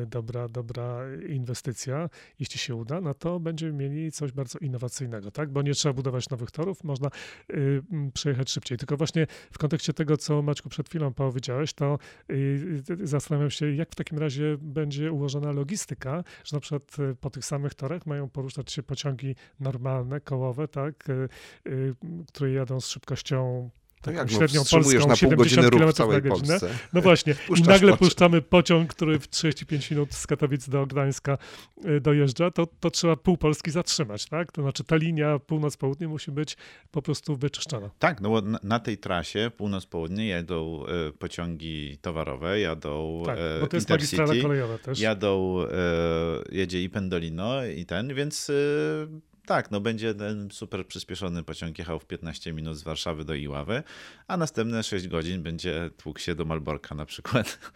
dobra, dobra inwestycja, jeśli się uda, no to będziemy mieli coś bardzo innowacyjnego, tak? Bo nie trzeba budować nowych torów, można y, przejechać szybciej. Tylko właśnie w kontekście tego, co Maćku przed chwilą powiedziałeś, to y, y, zastanawiam się, jak w takim razie będzie ułożona logistyka, że na przykład po tych samych torach mają poruszać się pociągi normalne, kołowe, tak? Y, y, które jadą z szybkością to jak średnią polską na siedemdziesiąt kilometrów na godzinę. No właśnie. Puszczasz I nagle pociąg. puszczamy pociąg, który w trzydzieści pięć minut z Katowic do Gdańska dojeżdża, to, to trzeba pół Polski zatrzymać, tak? To znaczy ta linia północ-południe musi być po prostu wyczyszczona. Tak, no bo na tej trasie północ-południe jadą pociągi towarowe, jadą tak, bo to jest Intercity, magistrala kolejowa też. Jadą, jedzie i Pendolino i ten, więc... Tak, no będzie ten super przyspieszony pociąg jechał w piętnaście minut z Warszawy do Iławy, a następne sześć godzin będzie tłukł się do Malborka na przykład,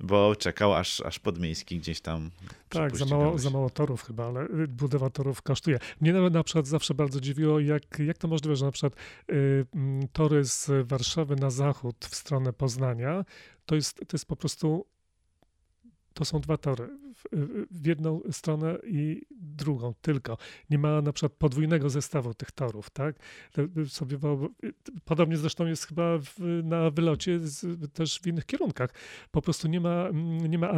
bo czekał aż, aż podmiejski gdzieś tam. Tak, za mało, za mało torów chyba, ale budowa torów kosztuje. Mnie na przykład zawsze bardzo dziwiło, jak, jak to możliwe, że na przykład y, tory z Warszawy na zachód w stronę Poznania, to jest, to jest po prostu... To są dwa tory, w jedną stronę i drugą tylko. Nie ma na przykład podwójnego zestawu tych torów, tak? Sobie, podobnie zresztą jest chyba w, na wylocie z, też w innych kierunkach. Po prostu nie ma, nie ma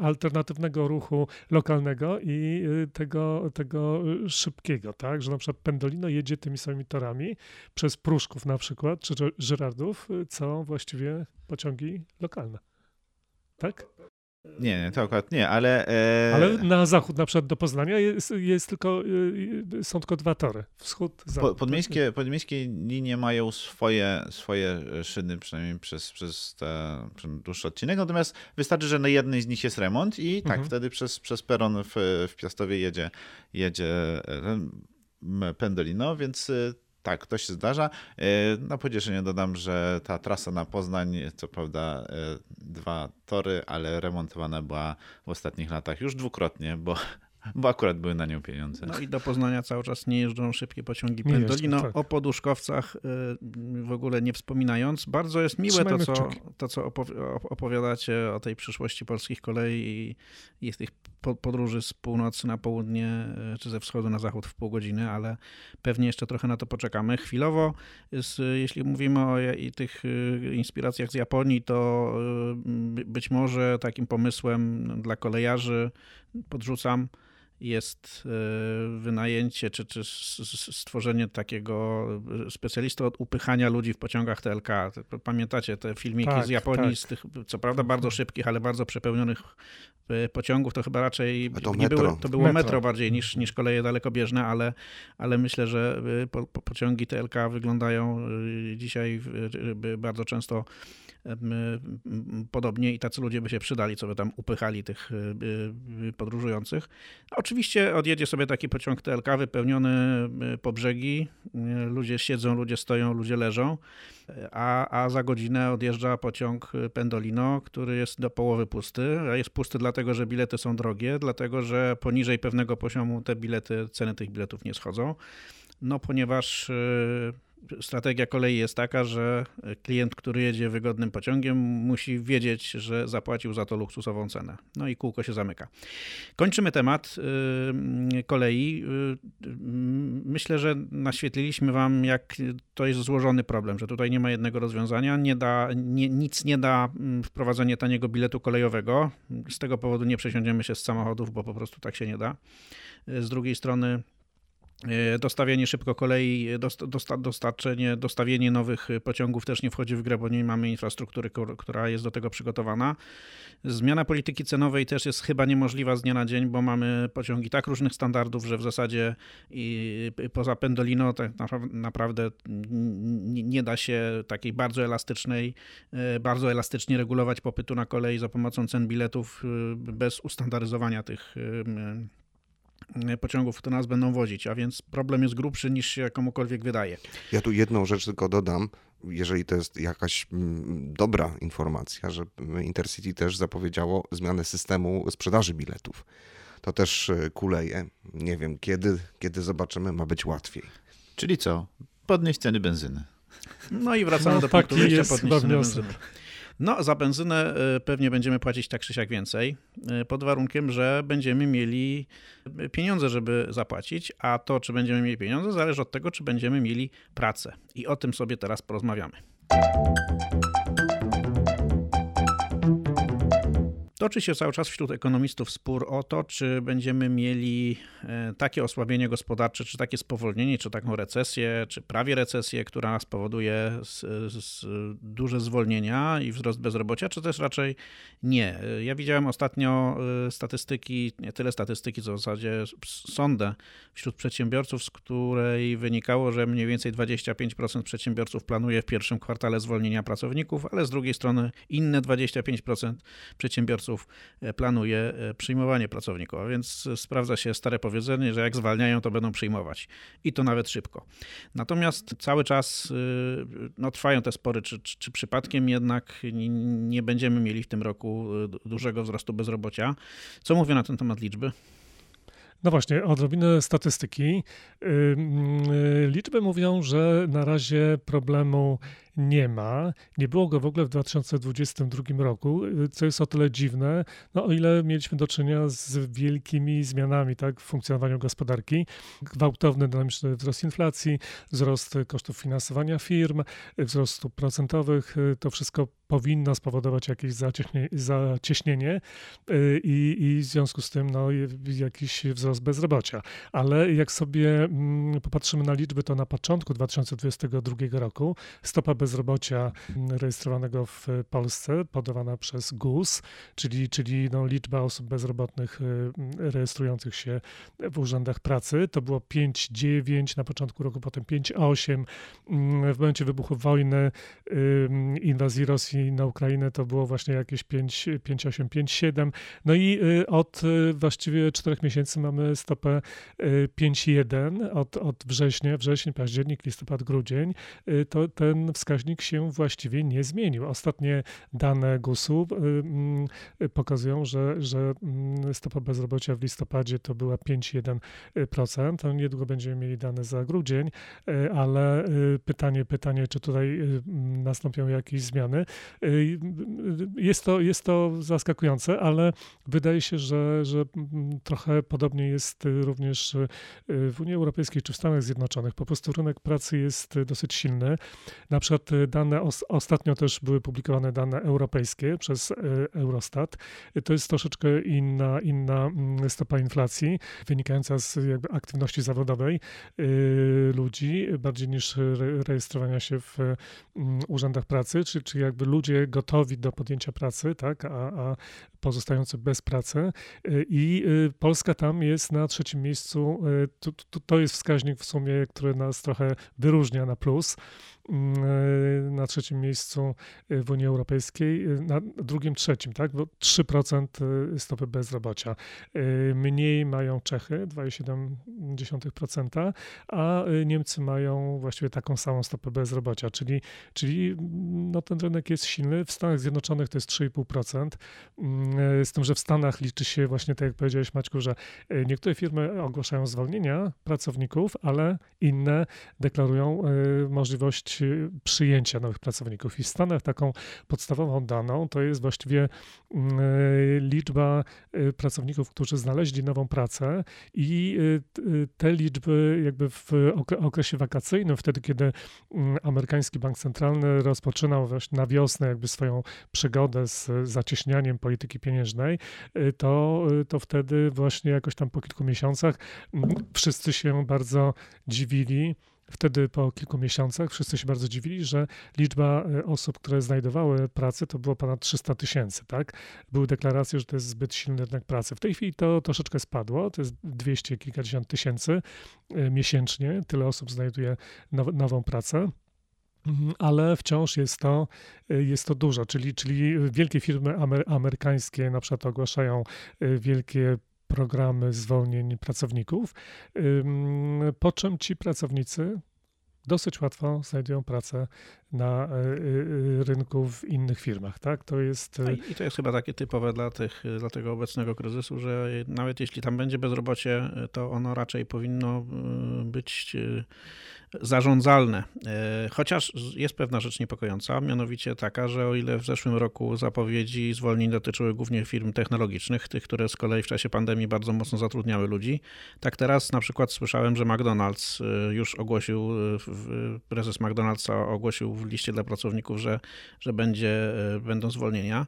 alternatywnego ruchu lokalnego i tego, tego szybkiego, tak? Że na przykład Pendolino jedzie tymi samymi torami przez Pruszków na przykład, czy Żyrardów, co właściwie pociągi lokalne, tak? Nie, nie, to akurat nie, ale... E... Ale na zachód, na przykład do Poznania jest, jest tylko, są tylko dwa tory, wschód, zachód. Po, podmiejskie, podmiejskie linie mają swoje, swoje szyny, przynajmniej przez, przez, te, przez dłuższy odcinek, natomiast wystarczy, że na jednej z nich jest remont i tak, mhm. wtedy przez, przez peron w, w Piastowie jedzie, jedzie Pendolino, więc... Tak, to się zdarza. Na pocieszenie dodam, że ta trasa na Poznań, co prawda dwa tory, ale remontowana była w ostatnich latach już dwukrotnie, bo, bo akurat były na nią pieniądze. No i do Poznania cały czas nie jeżdżą szybkie pociągi Pendolino. Tak. O poduszkowcach w ogóle nie wspominając. Bardzo jest miłe to co, to, co opowiadacie o tej przyszłości polskich kolei i, i tych podróży z północy na południe czy ze wschodu na zachód w pół godziny, ale pewnie jeszcze trochę na to poczekamy. Chwilowo, jeśli mówimy o tych inspiracjach z Japonii, to być może takim pomysłem dla kolejarzy, podrzucam, jest wynajęcie czy, czy stworzenie takiego specjalisty od upychania ludzi w pociągach T L K. Pamiętacie te filmiki tak, z Japonii, tak. z tych co prawda bardzo szybkich, ale bardzo przepełnionych pociągów, to chyba raczej to nie były, to było metro, metro bardziej niż, niż koleje dalekobieżne, ale, ale myślę, że po, po, pociągi T L K wyglądają dzisiaj bardzo często podobnie i tacy ludzie by się przydali, co by tam upychali tych podróżujących. Oczywiście odjedzie sobie taki pociąg T L K wypełniony po brzegi, ludzie siedzą, ludzie stoją, ludzie leżą, a, a za godzinę odjeżdża pociąg Pendolino, który jest do połowy pusty, a jest pusty dlatego, że bilety są drogie, dlatego, że poniżej pewnego poziomu te bilety, ceny tych biletów nie schodzą, no ponieważ strategia kolei jest taka, że klient, który jedzie wygodnym pociągiem, musi wiedzieć, że zapłacił za to luksusową cenę. No i kółko się zamyka. Kończymy temat kolei. Myślę, że naświetliliśmy wam, jak to jest złożony problem, że tutaj nie ma jednego rozwiązania. Nie da, nie, nic nie da wprowadzenie taniego biletu kolejowego. Z tego powodu nie przesiądziemy się z samochodów, bo po prostu tak się nie da. Z drugiej strony dostawianie szybko kolei, dostarczenie, dostawienie nowych pociągów też nie wchodzi w grę, bo nie mamy infrastruktury, która jest do tego przygotowana. Zmiana polityki cenowej też jest chyba niemożliwa z dnia na dzień, bo mamy pociągi tak różnych standardów, że w zasadzie i poza Pendolino tak naprawdę nie da się takiej bardzo elastycznej, bardzo elastycznie regulować popytu na kolei za pomocą cen biletów bez ustandaryzowania tych pociągów, które nas będą wozić, a więc problem jest grubszy niż się komukolwiek wydaje. Ja tu jedną rzecz tylko dodam, jeżeli to jest jakaś dobra informacja, że Intercity też zapowiedziało zmianę systemu sprzedaży biletów. To też kuleje. Nie wiem, kiedy, kiedy zobaczymy, ma być łatwiej. Czyli co? Podnieść ceny benzyny. No i wracamy no, do punktu wyjścia, podnieść ceny benzyny. No, za benzynę pewnie będziemy płacić tak czy siak więcej, pod warunkiem, że będziemy mieli pieniądze, żeby zapłacić, a to, czy będziemy mieli pieniądze, zależy od tego, czy będziemy mieli pracę. I o tym sobie teraz porozmawiamy. Toczy się cały czas wśród ekonomistów spór o to, czy będziemy mieli takie osłabienie gospodarcze, czy takie spowolnienie, czy taką recesję, czy prawie recesję, która spowoduje z, z duże zwolnienia i wzrost bezrobocia, czy też raczej nie. Ja widziałem ostatnio statystyki, nie tyle statystyki, co w zasadzie sondę wśród przedsiębiorców, z której wynikało, że mniej więcej dwadzieścia pięć procent przedsiębiorców planuje w pierwszym kwartale zwolnienia pracowników, ale z drugiej strony inne dwadzieścia pięć procent przedsiębiorców planuje przyjmowanie pracowników, a więc sprawdza się stare powiedzenie, że jak zwalniają, to będą przyjmować i to nawet szybko. Natomiast cały czas no, trwają te spory, czy, czy, czy przypadkiem jednak nie będziemy mieli w tym roku dużego wzrostu bezrobocia. Co mówię na ten temat liczby? No właśnie, odrobinę statystyki. Liczby mówią, że na razie problemu nie ma. Nie było go w ogóle w dwa tysiące dwudziestym drugim roku, co jest o tyle dziwne, no o ile mieliśmy do czynienia z wielkimi zmianami tak, w funkcjonowaniu gospodarki. Gwałtowny, dynamiczny wzrost inflacji, wzrost kosztów finansowania firm, wzrost stóp procentowych. To wszystko powinno spowodować jakieś zacieśnie, zacieśnienie i, i w związku z tym no, jakiś wzrost bezrobocia. Ale jak sobie popatrzymy na liczby, to na początku dwa tysiące dwudziestego drugiego roku stopa bezrobocia rejestrowanego w Polsce podawana przez G U S, czyli, czyli no, liczba osób bezrobotnych rejestrujących się w urzędach pracy. To było pięć przecinek dziewięć na początku roku, potem pięć przecinek osiem. W momencie wybuchu wojny, inwazji Rosji na Ukrainę to było właśnie jakieś pięć przecinek osiem, pięć przecinek siedem. No i od właściwie czterech miesięcy mamy stopę pięć przecinek jeden od, od września, wrzesień, październik, listopad, grudzień. To ten wskaźnik się właściwie nie zmienił. Ostatnie dane G U S-u y, y, pokazują, że, że stopa bezrobocia w listopadzie to była pięć przecinek jeden procent. Niedługo będziemy mieli dane za grudzień, y, ale y, pytanie, pytanie, czy tutaj y, nastąpią jakieś zmiany. Y, y, jest to, jest to zaskakujące, ale wydaje się, że, że trochę podobnie jest również w Unii Europejskiej czy w Stanach Zjednoczonych. Po prostu rynek pracy jest dosyć silny. Na przykład dane, ostatnio też były publikowane dane europejskie przez Eurostat. To jest troszeczkę inna, inna stopa inflacji wynikająca z jakby aktywności zawodowej ludzi, bardziej niż rejestrowania się w urzędach pracy, czyli, czyli jakby ludzie gotowi do podjęcia pracy, tak, a, a pozostający bez pracy. I Polska tam jest na trzecim miejscu. To, to jest wskaźnik w sumie, który nas trochę wyróżnia na plus. na trzecim miejscu w Unii Europejskiej, na drugim, trzecim, tak? Bo trzy procent stopy bezrobocia. Mniej mają Czechy, dwa przecinek siedem procent, a Niemcy mają właściwie taką samą stopę bezrobocia, czyli, czyli no ten rynek jest silny. W Stanach Zjednoczonych to jest trzy przecinek pięć procent, z tym, że w Stanach liczy się właśnie, tak jak powiedziałeś, Maćku, że niektóre firmy ogłaszają zwolnienia pracowników, ale inne deklarują możliwość przyjęcia nowych pracowników. I w Stanach taką podstawową daną to jest właściwie liczba pracowników, którzy znaleźli nową pracę, i te liczby jakby w okresie wakacyjnym, wtedy kiedy amerykański bank centralny rozpoczynał na wiosnę jakby swoją przygodę z zacieśnianiem polityki pieniężnej, to, to wtedy właśnie jakoś tam po kilku miesiącach wszyscy się bardzo dziwili. Wtedy po kilku miesiącach wszyscy się bardzo dziwili, że liczba osób, które znajdowały pracę, to było ponad trzysta tysięcy, tak? Były deklaracje, że to jest zbyt silny rynek pracy. W tej chwili to troszeczkę spadło, to jest dwieście kilkadziesiąt tysięcy miesięcznie, tyle osób znajduje now- nową pracę. Ale wciąż jest to, jest to dużo, czyli, czyli wielkie firmy amery- amerykańskie na przykład ogłaszają wielkie programy zwolnień pracowników, po czym ci pracownicy dosyć łatwo znajdują pracę na rynku w innych firmach, tak? To jest... I to jest chyba takie typowe dla tych, dla tego obecnego kryzysu, że nawet jeśli tam będzie bezrobocie, to ono raczej powinno być zarządzalne. Chociaż jest pewna rzecz niepokojąca, mianowicie taka, że o ile w zeszłym roku zapowiedzi zwolnień dotyczyły głównie firm technologicznych, tych, które z kolei w czasie pandemii bardzo mocno zatrudniały ludzi, tak teraz na przykład słyszałem, że McDonald's już ogłosił, prezes McDonald'sa ogłosił w liście dla pracowników, że, że będzie, będą zwolnienia.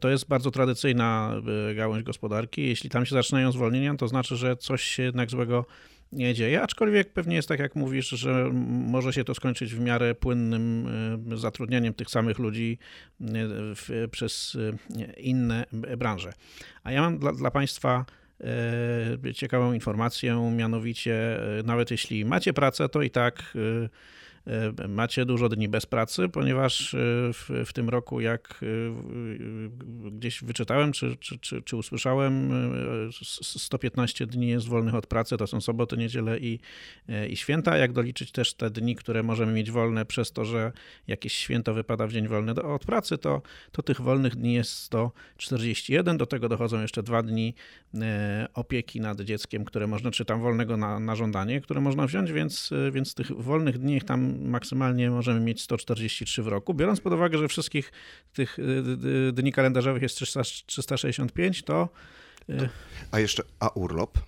To jest bardzo tradycyjna gałąź gospodarki. Jeśli tam się zaczynają zwolnienia, to znaczy, że coś się jednak złego nie dzieje, aczkolwiek pewnie jest tak, jak mówisz, że może się to skończyć w miarę płynnym zatrudnianiem tych samych ludzi w, przez inne branże. A ja mam dla, dla Państwa ciekawą informację, mianowicie nawet jeśli macie pracę, to i tak macie dużo dni bez pracy, ponieważ w, w tym roku, jak gdzieś wyczytałem czy, czy, czy, czy usłyszałem, sto piętnaście dni jest wolnych od pracy, to są soboty, niedziele i, i święta. Jak doliczyć też te dni, które możemy mieć wolne przez to, że jakieś święto wypada w dzień wolny do, od pracy, to, to tych wolnych dni jest sto czterdzieści jeden. Do tego dochodzą jeszcze dwa dni opieki nad dzieckiem, które można, czy tam wolnego na, na żądanie, które można wziąć, więc, więc tych wolnych dni tam maksymalnie możemy mieć sto czterdzieści trzy w roku. Biorąc pod uwagę, że wszystkich tych dni kalendarzowych jest trzysta sześćdziesiąt pięć, to... A jeszcze, a urlop?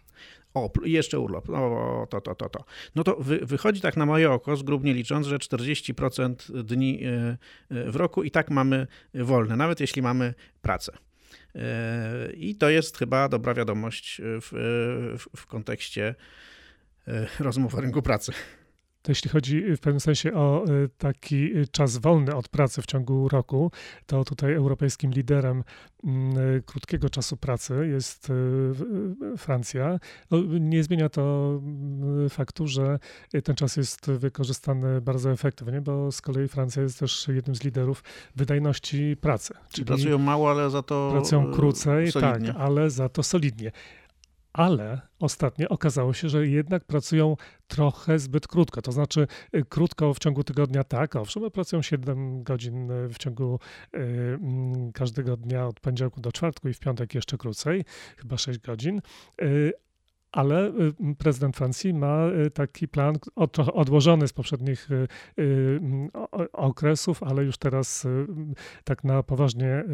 O, i jeszcze urlop. No to, to, to, to. No to wy, wychodzi tak na moje oko, zgrubnie licząc, że czterdzieści procent dni w roku i tak mamy wolne, nawet jeśli mamy pracę. I to jest chyba dobra wiadomość w, w, w kontekście rozmów o rynku pracy. To jeśli chodzi w pewnym sensie o taki czas wolny od pracy w ciągu roku, to tutaj europejskim liderem krótkiego czasu pracy jest Francja. No, nie zmienia to faktu, że ten czas jest wykorzystany bardzo efektywnie, bo z kolei Francja jest też jednym z liderów wydajności pracy. Czyli pracują mało, ale za to pracują krócej, solidnie. Tak, ale za to solidnie. Ale ostatnio okazało się, że jednak pracują trochę zbyt krótko. To znaczy krótko w ciągu tygodnia tak, owszem, pracują siedem godzin w ciągu y, m, każdego dnia od poniedziałku do czwartku i w piątek jeszcze krócej, chyba sześć godzin. Y, Ale prezydent Francji ma taki plan odłożony z poprzednich okresów, ale już teraz tak na poważnie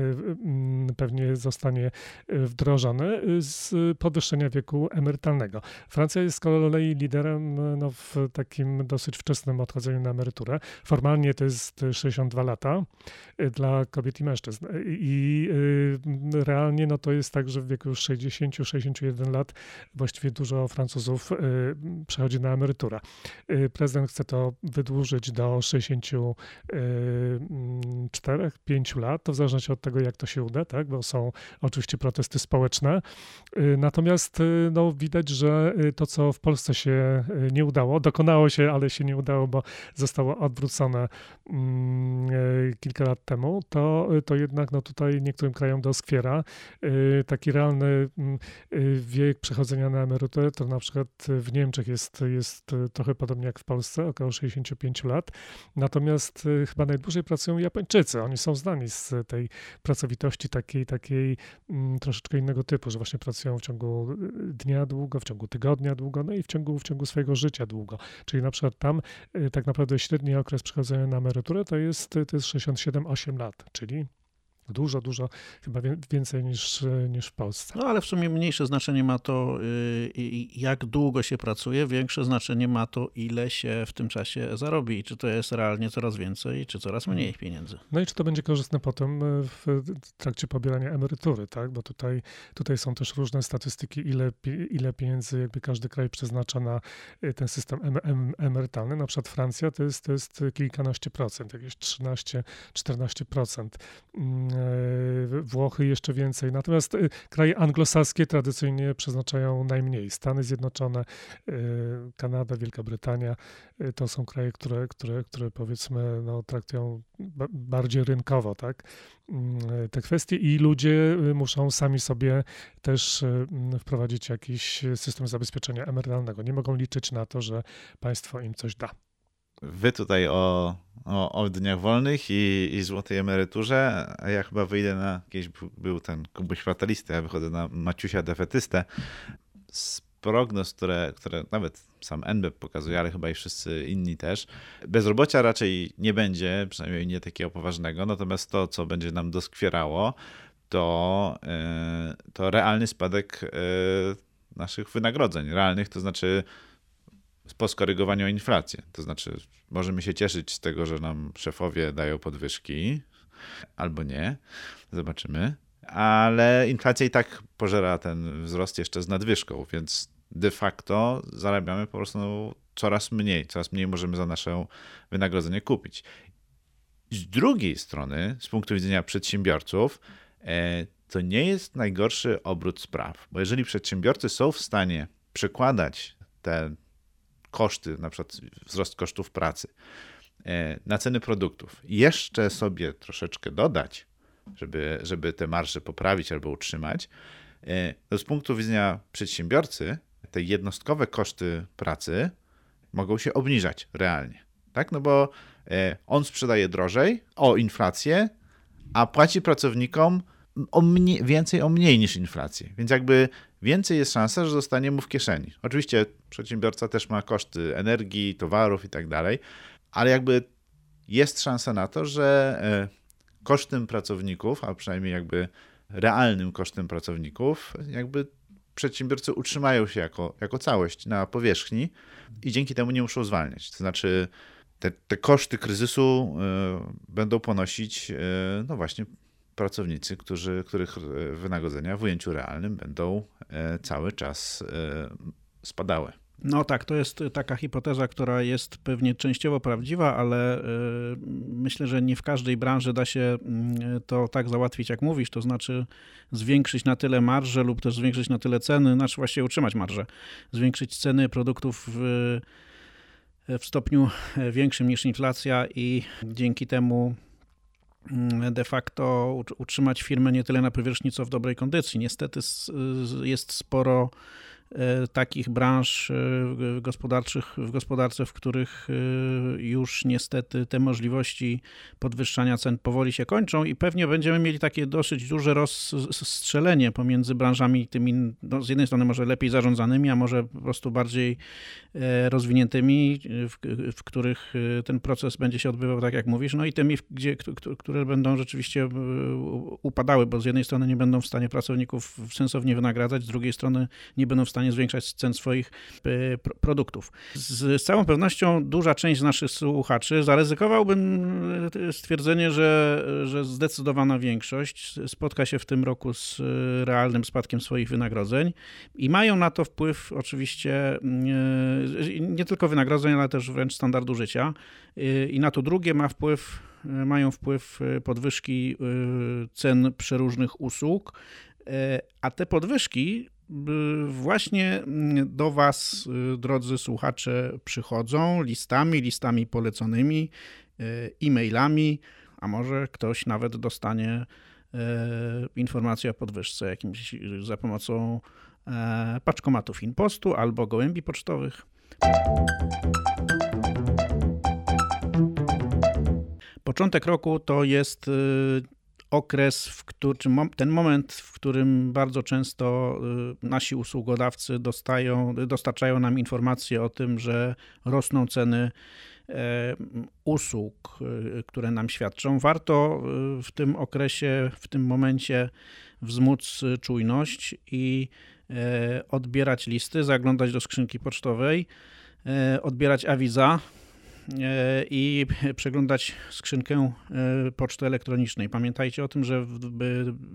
pewnie zostanie wdrożony, z podwyższenia wieku emerytalnego. Francja jest z kolei liderem no, w takim dosyć wczesnym odchodzeniu na emeryturę. Formalnie to jest sześćdziesiąt dwa lata dla kobiet i mężczyzn. I realnie no, to jest tak, że w wieku sześćdziesiąt do sześćdziesięciu jeden lat właściwie dużo Francuzów przechodzi na emeryturę. Prezydent chce to wydłużyć do sześćdziesięciu czterech, pięciu lat, to w zależności od tego, jak to się uda, tak? Bo są oczywiście protesty społeczne. Natomiast no, widać, że to, co w Polsce się nie udało, dokonało się, ale się nie udało, bo zostało odwrócone kilka lat temu, to, to jednak no, tutaj niektórym krajom doskwiera. Taki realny wiek przechodzenia na emeryturę to na przykład w Niemczech jest, jest trochę podobnie jak w Polsce, około sześćdziesięciu pięciu lat. Natomiast chyba najdłużej pracują Japończycy. Oni są znani z tej pracowitości takiej, takiej troszeczkę innego typu, że właśnie pracują w ciągu dnia długo, w ciągu tygodnia długo, no i w ciągu, w ciągu swojego życia długo. Czyli na przykład tam tak naprawdę średni okres przechodzenia na emeryturę to jest, to jest sześćdziesiąt siedem osiem lat, czyli dużo, dużo, chyba więcej niż, niż w Polsce. No ale w sumie mniejsze znaczenie ma to, jak długo się pracuje, większe znaczenie ma to, ile się w tym czasie zarobi i czy to jest realnie coraz więcej, czy coraz mniej pieniędzy. No i czy to będzie korzystne potem w trakcie pobierania emerytury, tak? Bo tutaj, tutaj są też różne statystyki, ile, ile pieniędzy jakby każdy kraj przeznacza na ten system em, em, emerytalny. Na przykład Francja to jest, to jest kilkanaście procent, jakieś trzynaście czternaście procent. Włochy jeszcze więcej. Natomiast kraje anglosaskie tradycyjnie przeznaczają najmniej. Stany Zjednoczone, Kanada, Wielka Brytania to są kraje, które, które, które powiedzmy no, traktują bardziej rynkowo, tak? Te kwestie i ludzie muszą sami sobie też wprowadzić jakiś system zabezpieczenia emerytalnego. Nie mogą liczyć na to, że państwo im coś da. Wy tutaj o, o, o dniach wolnych i, i złotej emeryturze, a ja chyba wyjdę na, kiedyś był ten Kubuś fatalista, ja wychodzę na Maciusia defetystę. Z prognoz, które, które nawet sam N B P pokazuje, ale chyba i wszyscy inni też, bezrobocia raczej nie będzie, przynajmniej nie takiego poważnego, natomiast to, co będzie nam doskwierało, to, to realny spadek naszych wynagrodzeń realnych, to znaczy po skorygowaniu o inflację. To znaczy możemy się cieszyć z tego, że nam szefowie dają podwyżki, albo nie, zobaczymy, ale inflacja i tak pożera ten wzrost jeszcze z nadwyżką, więc de facto zarabiamy po prostu coraz mniej, coraz mniej możemy za nasze wynagrodzenie kupić. Z drugiej strony, z punktu widzenia przedsiębiorców, to nie jest najgorszy obrót spraw, bo jeżeli przedsiębiorcy są w stanie przekładać te koszty, na przykład wzrost kosztów pracy, na ceny produktów. Jeszcze sobie troszeczkę dodać, żeby, żeby te marże poprawić albo utrzymać. To z punktu widzenia przedsiębiorcy te jednostkowe koszty pracy mogą się obniżać realnie. Tak? No bo on sprzedaje drożej o inflację, a płaci pracownikom o mniej, więcej o mniej niż inflację. Więc jakby więcej jest szansa, że zostanie mu w kieszeni. Oczywiście przedsiębiorca też ma koszty energii, towarów i tak dalej, ale jakby jest szansa na to, że kosztem pracowników, a przynajmniej jakby realnym kosztem pracowników, jakby przedsiębiorcy utrzymają się jako, jako całość na powierzchni i dzięki temu nie muszą zwalniać. To znaczy te, te koszty kryzysu będą ponosić no właśnie pracownicy, którzy, których wynagrodzenia w ujęciu realnym będą cały czas spadały. No tak, to jest taka hipoteza, która jest pewnie częściowo prawdziwa, ale myślę, że nie w każdej branży da się to tak załatwić, jak mówisz, to znaczy zwiększyć na tyle marżę lub też zwiększyć na tyle ceny, znaczy właściwie utrzymać marżę, zwiększyć ceny produktów w, w stopniu większym niż inflacja i dzięki temu de facto utrzymać firmę nie tyle na powierzchni, co w dobrej kondycji. Niestety jest sporo takich branż gospodarczych w gospodarce, w których już niestety te możliwości podwyższania cen powoli się kończą i pewnie będziemy mieli takie dosyć duże rozstrzelenie pomiędzy branżami tymi, no z jednej strony może lepiej zarządzanymi, a może po prostu bardziej rozwiniętymi, w, w których ten proces będzie się odbywał, tak jak mówisz, no i tymi, gdzie, które będą rzeczywiście upadały, bo z jednej strony nie będą w stanie pracowników sensownie wynagradzać, z drugiej strony nie będą w stanie stanie zwiększać cen swoich produktów. Z całą pewnością duża część naszych słuchaczy, zaryzykowałbym stwierdzenie, że, że zdecydowana większość spotka się w tym roku z realnym spadkiem swoich wynagrodzeń i mają na to wpływ oczywiście nie, nie tylko wynagrodzeń, ale też wręcz standardu życia i na to drugie ma wpływ, mają wpływ podwyżki cen przeróżnych usług, a te podwyżki właśnie do Was, drodzy słuchacze, przychodzą listami, listami poleconymi, e-mailami, a może ktoś nawet dostanie informację o podwyżce jakimś za pomocą paczkomatów InPostu albo gołębi pocztowych. Początek roku to jest okres, w którym, ten moment, w którym bardzo często nasi usługodawcy dostają, dostarczają nam informacje o tym, że rosną ceny usług, które nam świadczą. Warto w tym okresie, w tym momencie wzmóc czujność i odbierać listy, zaglądać do skrzynki pocztowej, odbierać awiza i przeglądać skrzynkę poczty elektronicznej. Pamiętajcie o tym, że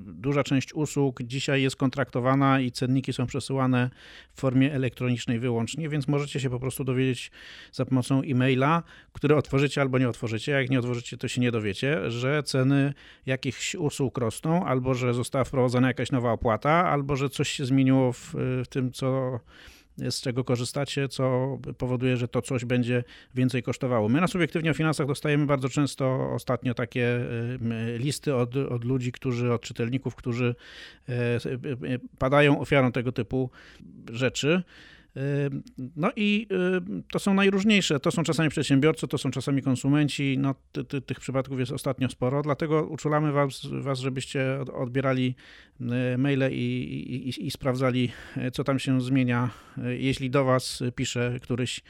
duża część usług dzisiaj jest kontraktowana i cenniki są przesyłane w formie elektronicznej wyłącznie, więc możecie się po prostu dowiedzieć za pomocą e-maila, który otworzycie albo nie otworzycie. Jak nie otworzycie, to się nie dowiecie, że ceny jakichś usług rosną, albo że została wprowadzona jakaś nowa opłata, albo że coś się zmieniło w, w tym, co... z czego korzystacie, co powoduje, że to coś będzie więcej kosztowało. My na Subiektywnie o Finansach dostajemy bardzo często ostatnio takie listy od, od ludzi, którzy, od czytelników, którzy padają ofiarą tego typu rzeczy. No i to są najróżniejsze, to są czasami przedsiębiorcy, to są czasami konsumenci, no ty, ty, tych przypadków jest ostatnio sporo, dlatego uczulamy was, was żebyście odbierali maile i, i, i sprawdzali, co tam się zmienia, jeśli do was pisze któryś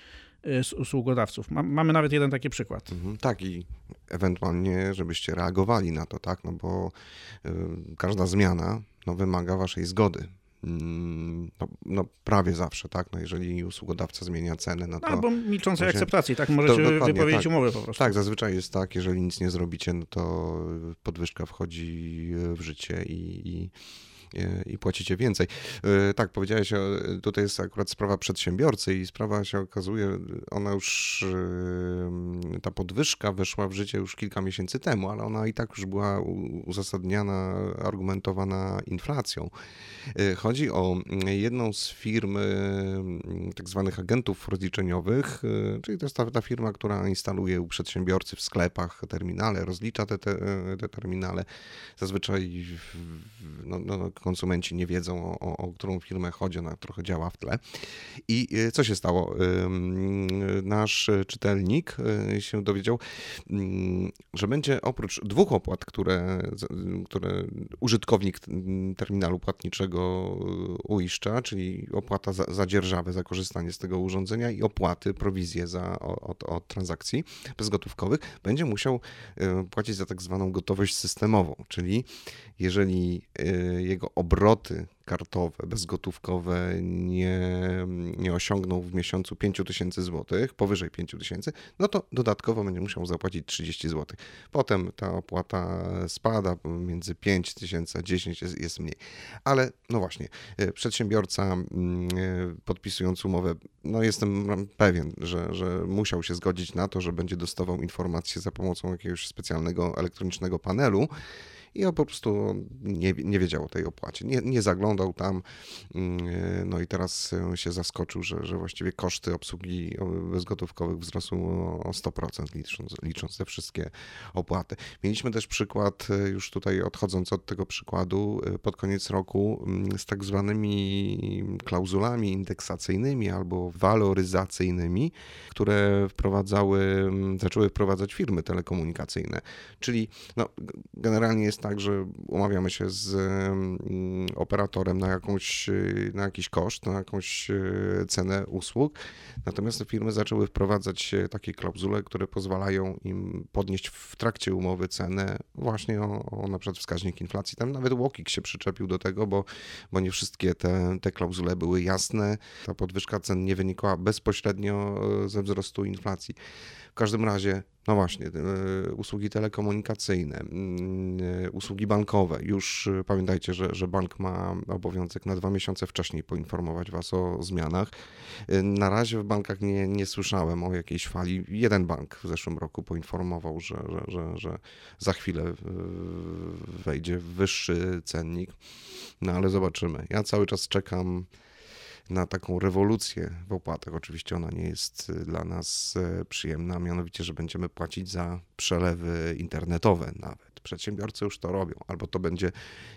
z usługodawców. Mamy nawet jeden taki przykład. Mhm, tak i ewentualnie, żebyście reagowali na to, tak, no bo y, każda zmiana no, wymaga waszej zgody. No, no prawie zawsze, tak? No jeżeli usługodawca zmienia cenę, no to... Albo milczącej akceptacji, tak? Możecie wypowiedzieć tak, umowę po prostu. Tak, zazwyczaj jest tak, jeżeli nic nie zrobicie, no to podwyżka wchodzi w życie i... i... i płacicie więcej. Tak, powiedziałeś, tutaj jest akurat sprawa przedsiębiorcy i sprawa się okazuje, ona już, ta podwyżka weszła w życie już kilka miesięcy temu, ale ona i tak już była uzasadniana, argumentowana inflacją. Chodzi o jedną z firm tak zwanych agentów rozliczeniowych, czyli to jest ta, ta firma, która instaluje u przedsiębiorcy w sklepach terminale, rozlicza te, te, te terminale. Zazwyczaj no, no, konsumenci nie wiedzą, o, o, o którą firmę chodzi, ona trochę działa w tle. I co się stało? Nasz czytelnik się dowiedział, że będzie oprócz dwóch opłat, które, które użytkownik terminalu płatniczego uiszcza, czyli opłata za, za dzierżawę, za korzystanie z tego urządzenia i opłaty, prowizje za, od, od transakcji bezgotówkowych, będzie musiał płacić za tak zwaną gotowość systemową, czyli jeżeli jego obroty kartowe, bezgotówkowe nie, nie osiągną w miesiącu pięć tysięcy złotych, powyżej pięć tysięcy, no to dodatkowo będzie musiał zapłacić trzydzieści złotych. Potem ta opłata spada między pięć tysięcy a dziesięć jest, jest mniej. Ale no właśnie, przedsiębiorca podpisując umowę, no jestem pewien, że, że musiał się zgodzić na to, że będzie dostawał informacje za pomocą jakiegoś specjalnego elektronicznego panelu, i on po prostu nie, nie wiedział o tej opłacie, nie, nie zaglądał tam, no i teraz się zaskoczył, że, że właściwie koszty obsługi bezgotówkowych wzrosły o sto procent, licząc, licząc te wszystkie opłaty. Mieliśmy też przykład, już tutaj odchodząc od tego przykładu, pod koniec roku z tak zwanymi klauzulami indeksacyjnymi albo waloryzacyjnymi, które wprowadzały, zaczęły wprowadzać firmy telekomunikacyjne, czyli no, generalnie jest tak, że umawiamy się z operatorem na, jakąś, na jakiś koszt, na jakąś cenę usług. Natomiast firmy zaczęły wprowadzać takie klauzule, które pozwalają im podnieść w trakcie umowy cenę właśnie o, o na przykład wskaźnik inflacji. Tam nawet Łokik się przyczepił do tego, bo, bo nie wszystkie te, te klauzule były jasne. Ta podwyżka cen nie wynikała bezpośrednio ze wzrostu inflacji. W każdym razie, no właśnie, usługi telekomunikacyjne, usługi bankowe. Już pamiętajcie, że, że bank ma obowiązek na dwa miesiące wcześniej poinformować was o zmianach. Na razie w bankach nie, nie słyszałem o jakiejś fali. Jeden bank w zeszłym roku poinformował, że, że, że, że za chwilę wejdzie wyższy cennik, no ale zobaczymy. Ja cały czas czekam na taką rewolucję w opłatach. Oczywiście ona nie jest dla nas przyjemna, mianowicie, że będziemy płacić za przelewy internetowe nawet. Przedsiębiorcy już to robią, albo to będzie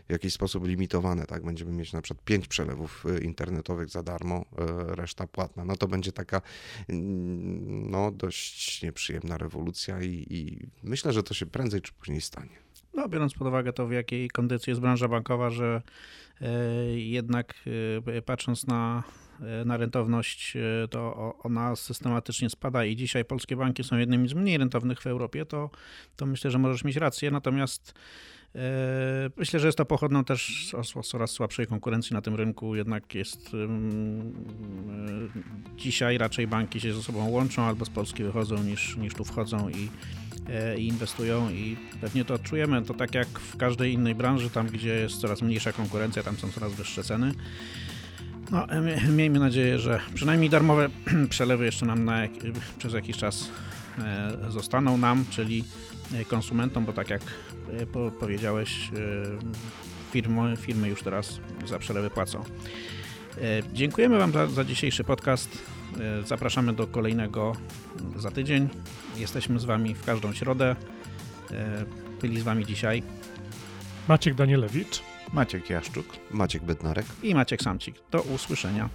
w jakiś sposób limitowane, tak? Będziemy mieć na przykład pięć przelewów internetowych za darmo, reszta płatna. No to będzie taka no, dość nieprzyjemna rewolucja i, i myślę, że to się prędzej czy później stanie. No, biorąc pod uwagę to, w jakiej kondycji jest branża bankowa, że yy, jednak yy, patrząc na, yy, na rentowność, yy, to ona systematycznie spada i dzisiaj polskie banki są jednymi z mniej rentownych w Europie, to, to myślę, że możesz mieć rację. Natomiast yy, myślę, że jest to pochodną też o coraz słabszej konkurencji na tym rynku. Jednak jest yy, yy, dzisiaj raczej banki się ze sobą łączą albo z Polski wychodzą niż, niż tu wchodzą i i inwestują i pewnie to odczujemy. To tak jak w każdej innej branży, tam gdzie jest coraz mniejsza konkurencja, tam są coraz wyższe ceny. No, miejmy nadzieję, że przynajmniej darmowe przelewy jeszcze nam na, przez jakiś czas zostaną nam, czyli konsumentom, bo tak jak powiedziałeś, firmy, firmy już teraz za przelewy płacą. Dziękujemy Wam za, za dzisiejszy podcast. Zapraszamy do kolejnego za tydzień. Jesteśmy z Wami w każdą środę. Byli z Wami dzisiaj Maciek Danielewicz, Maciek Jaszczuk, Maciek Bednarek i Maciek Samcik. Do usłyszenia.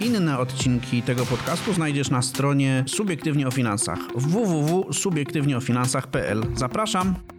Inne odcinki tego podcastu znajdziesz na stronie Subiektywnie o Finansach w w w kropka subiektywnieofinansach kropka p l. Zapraszam!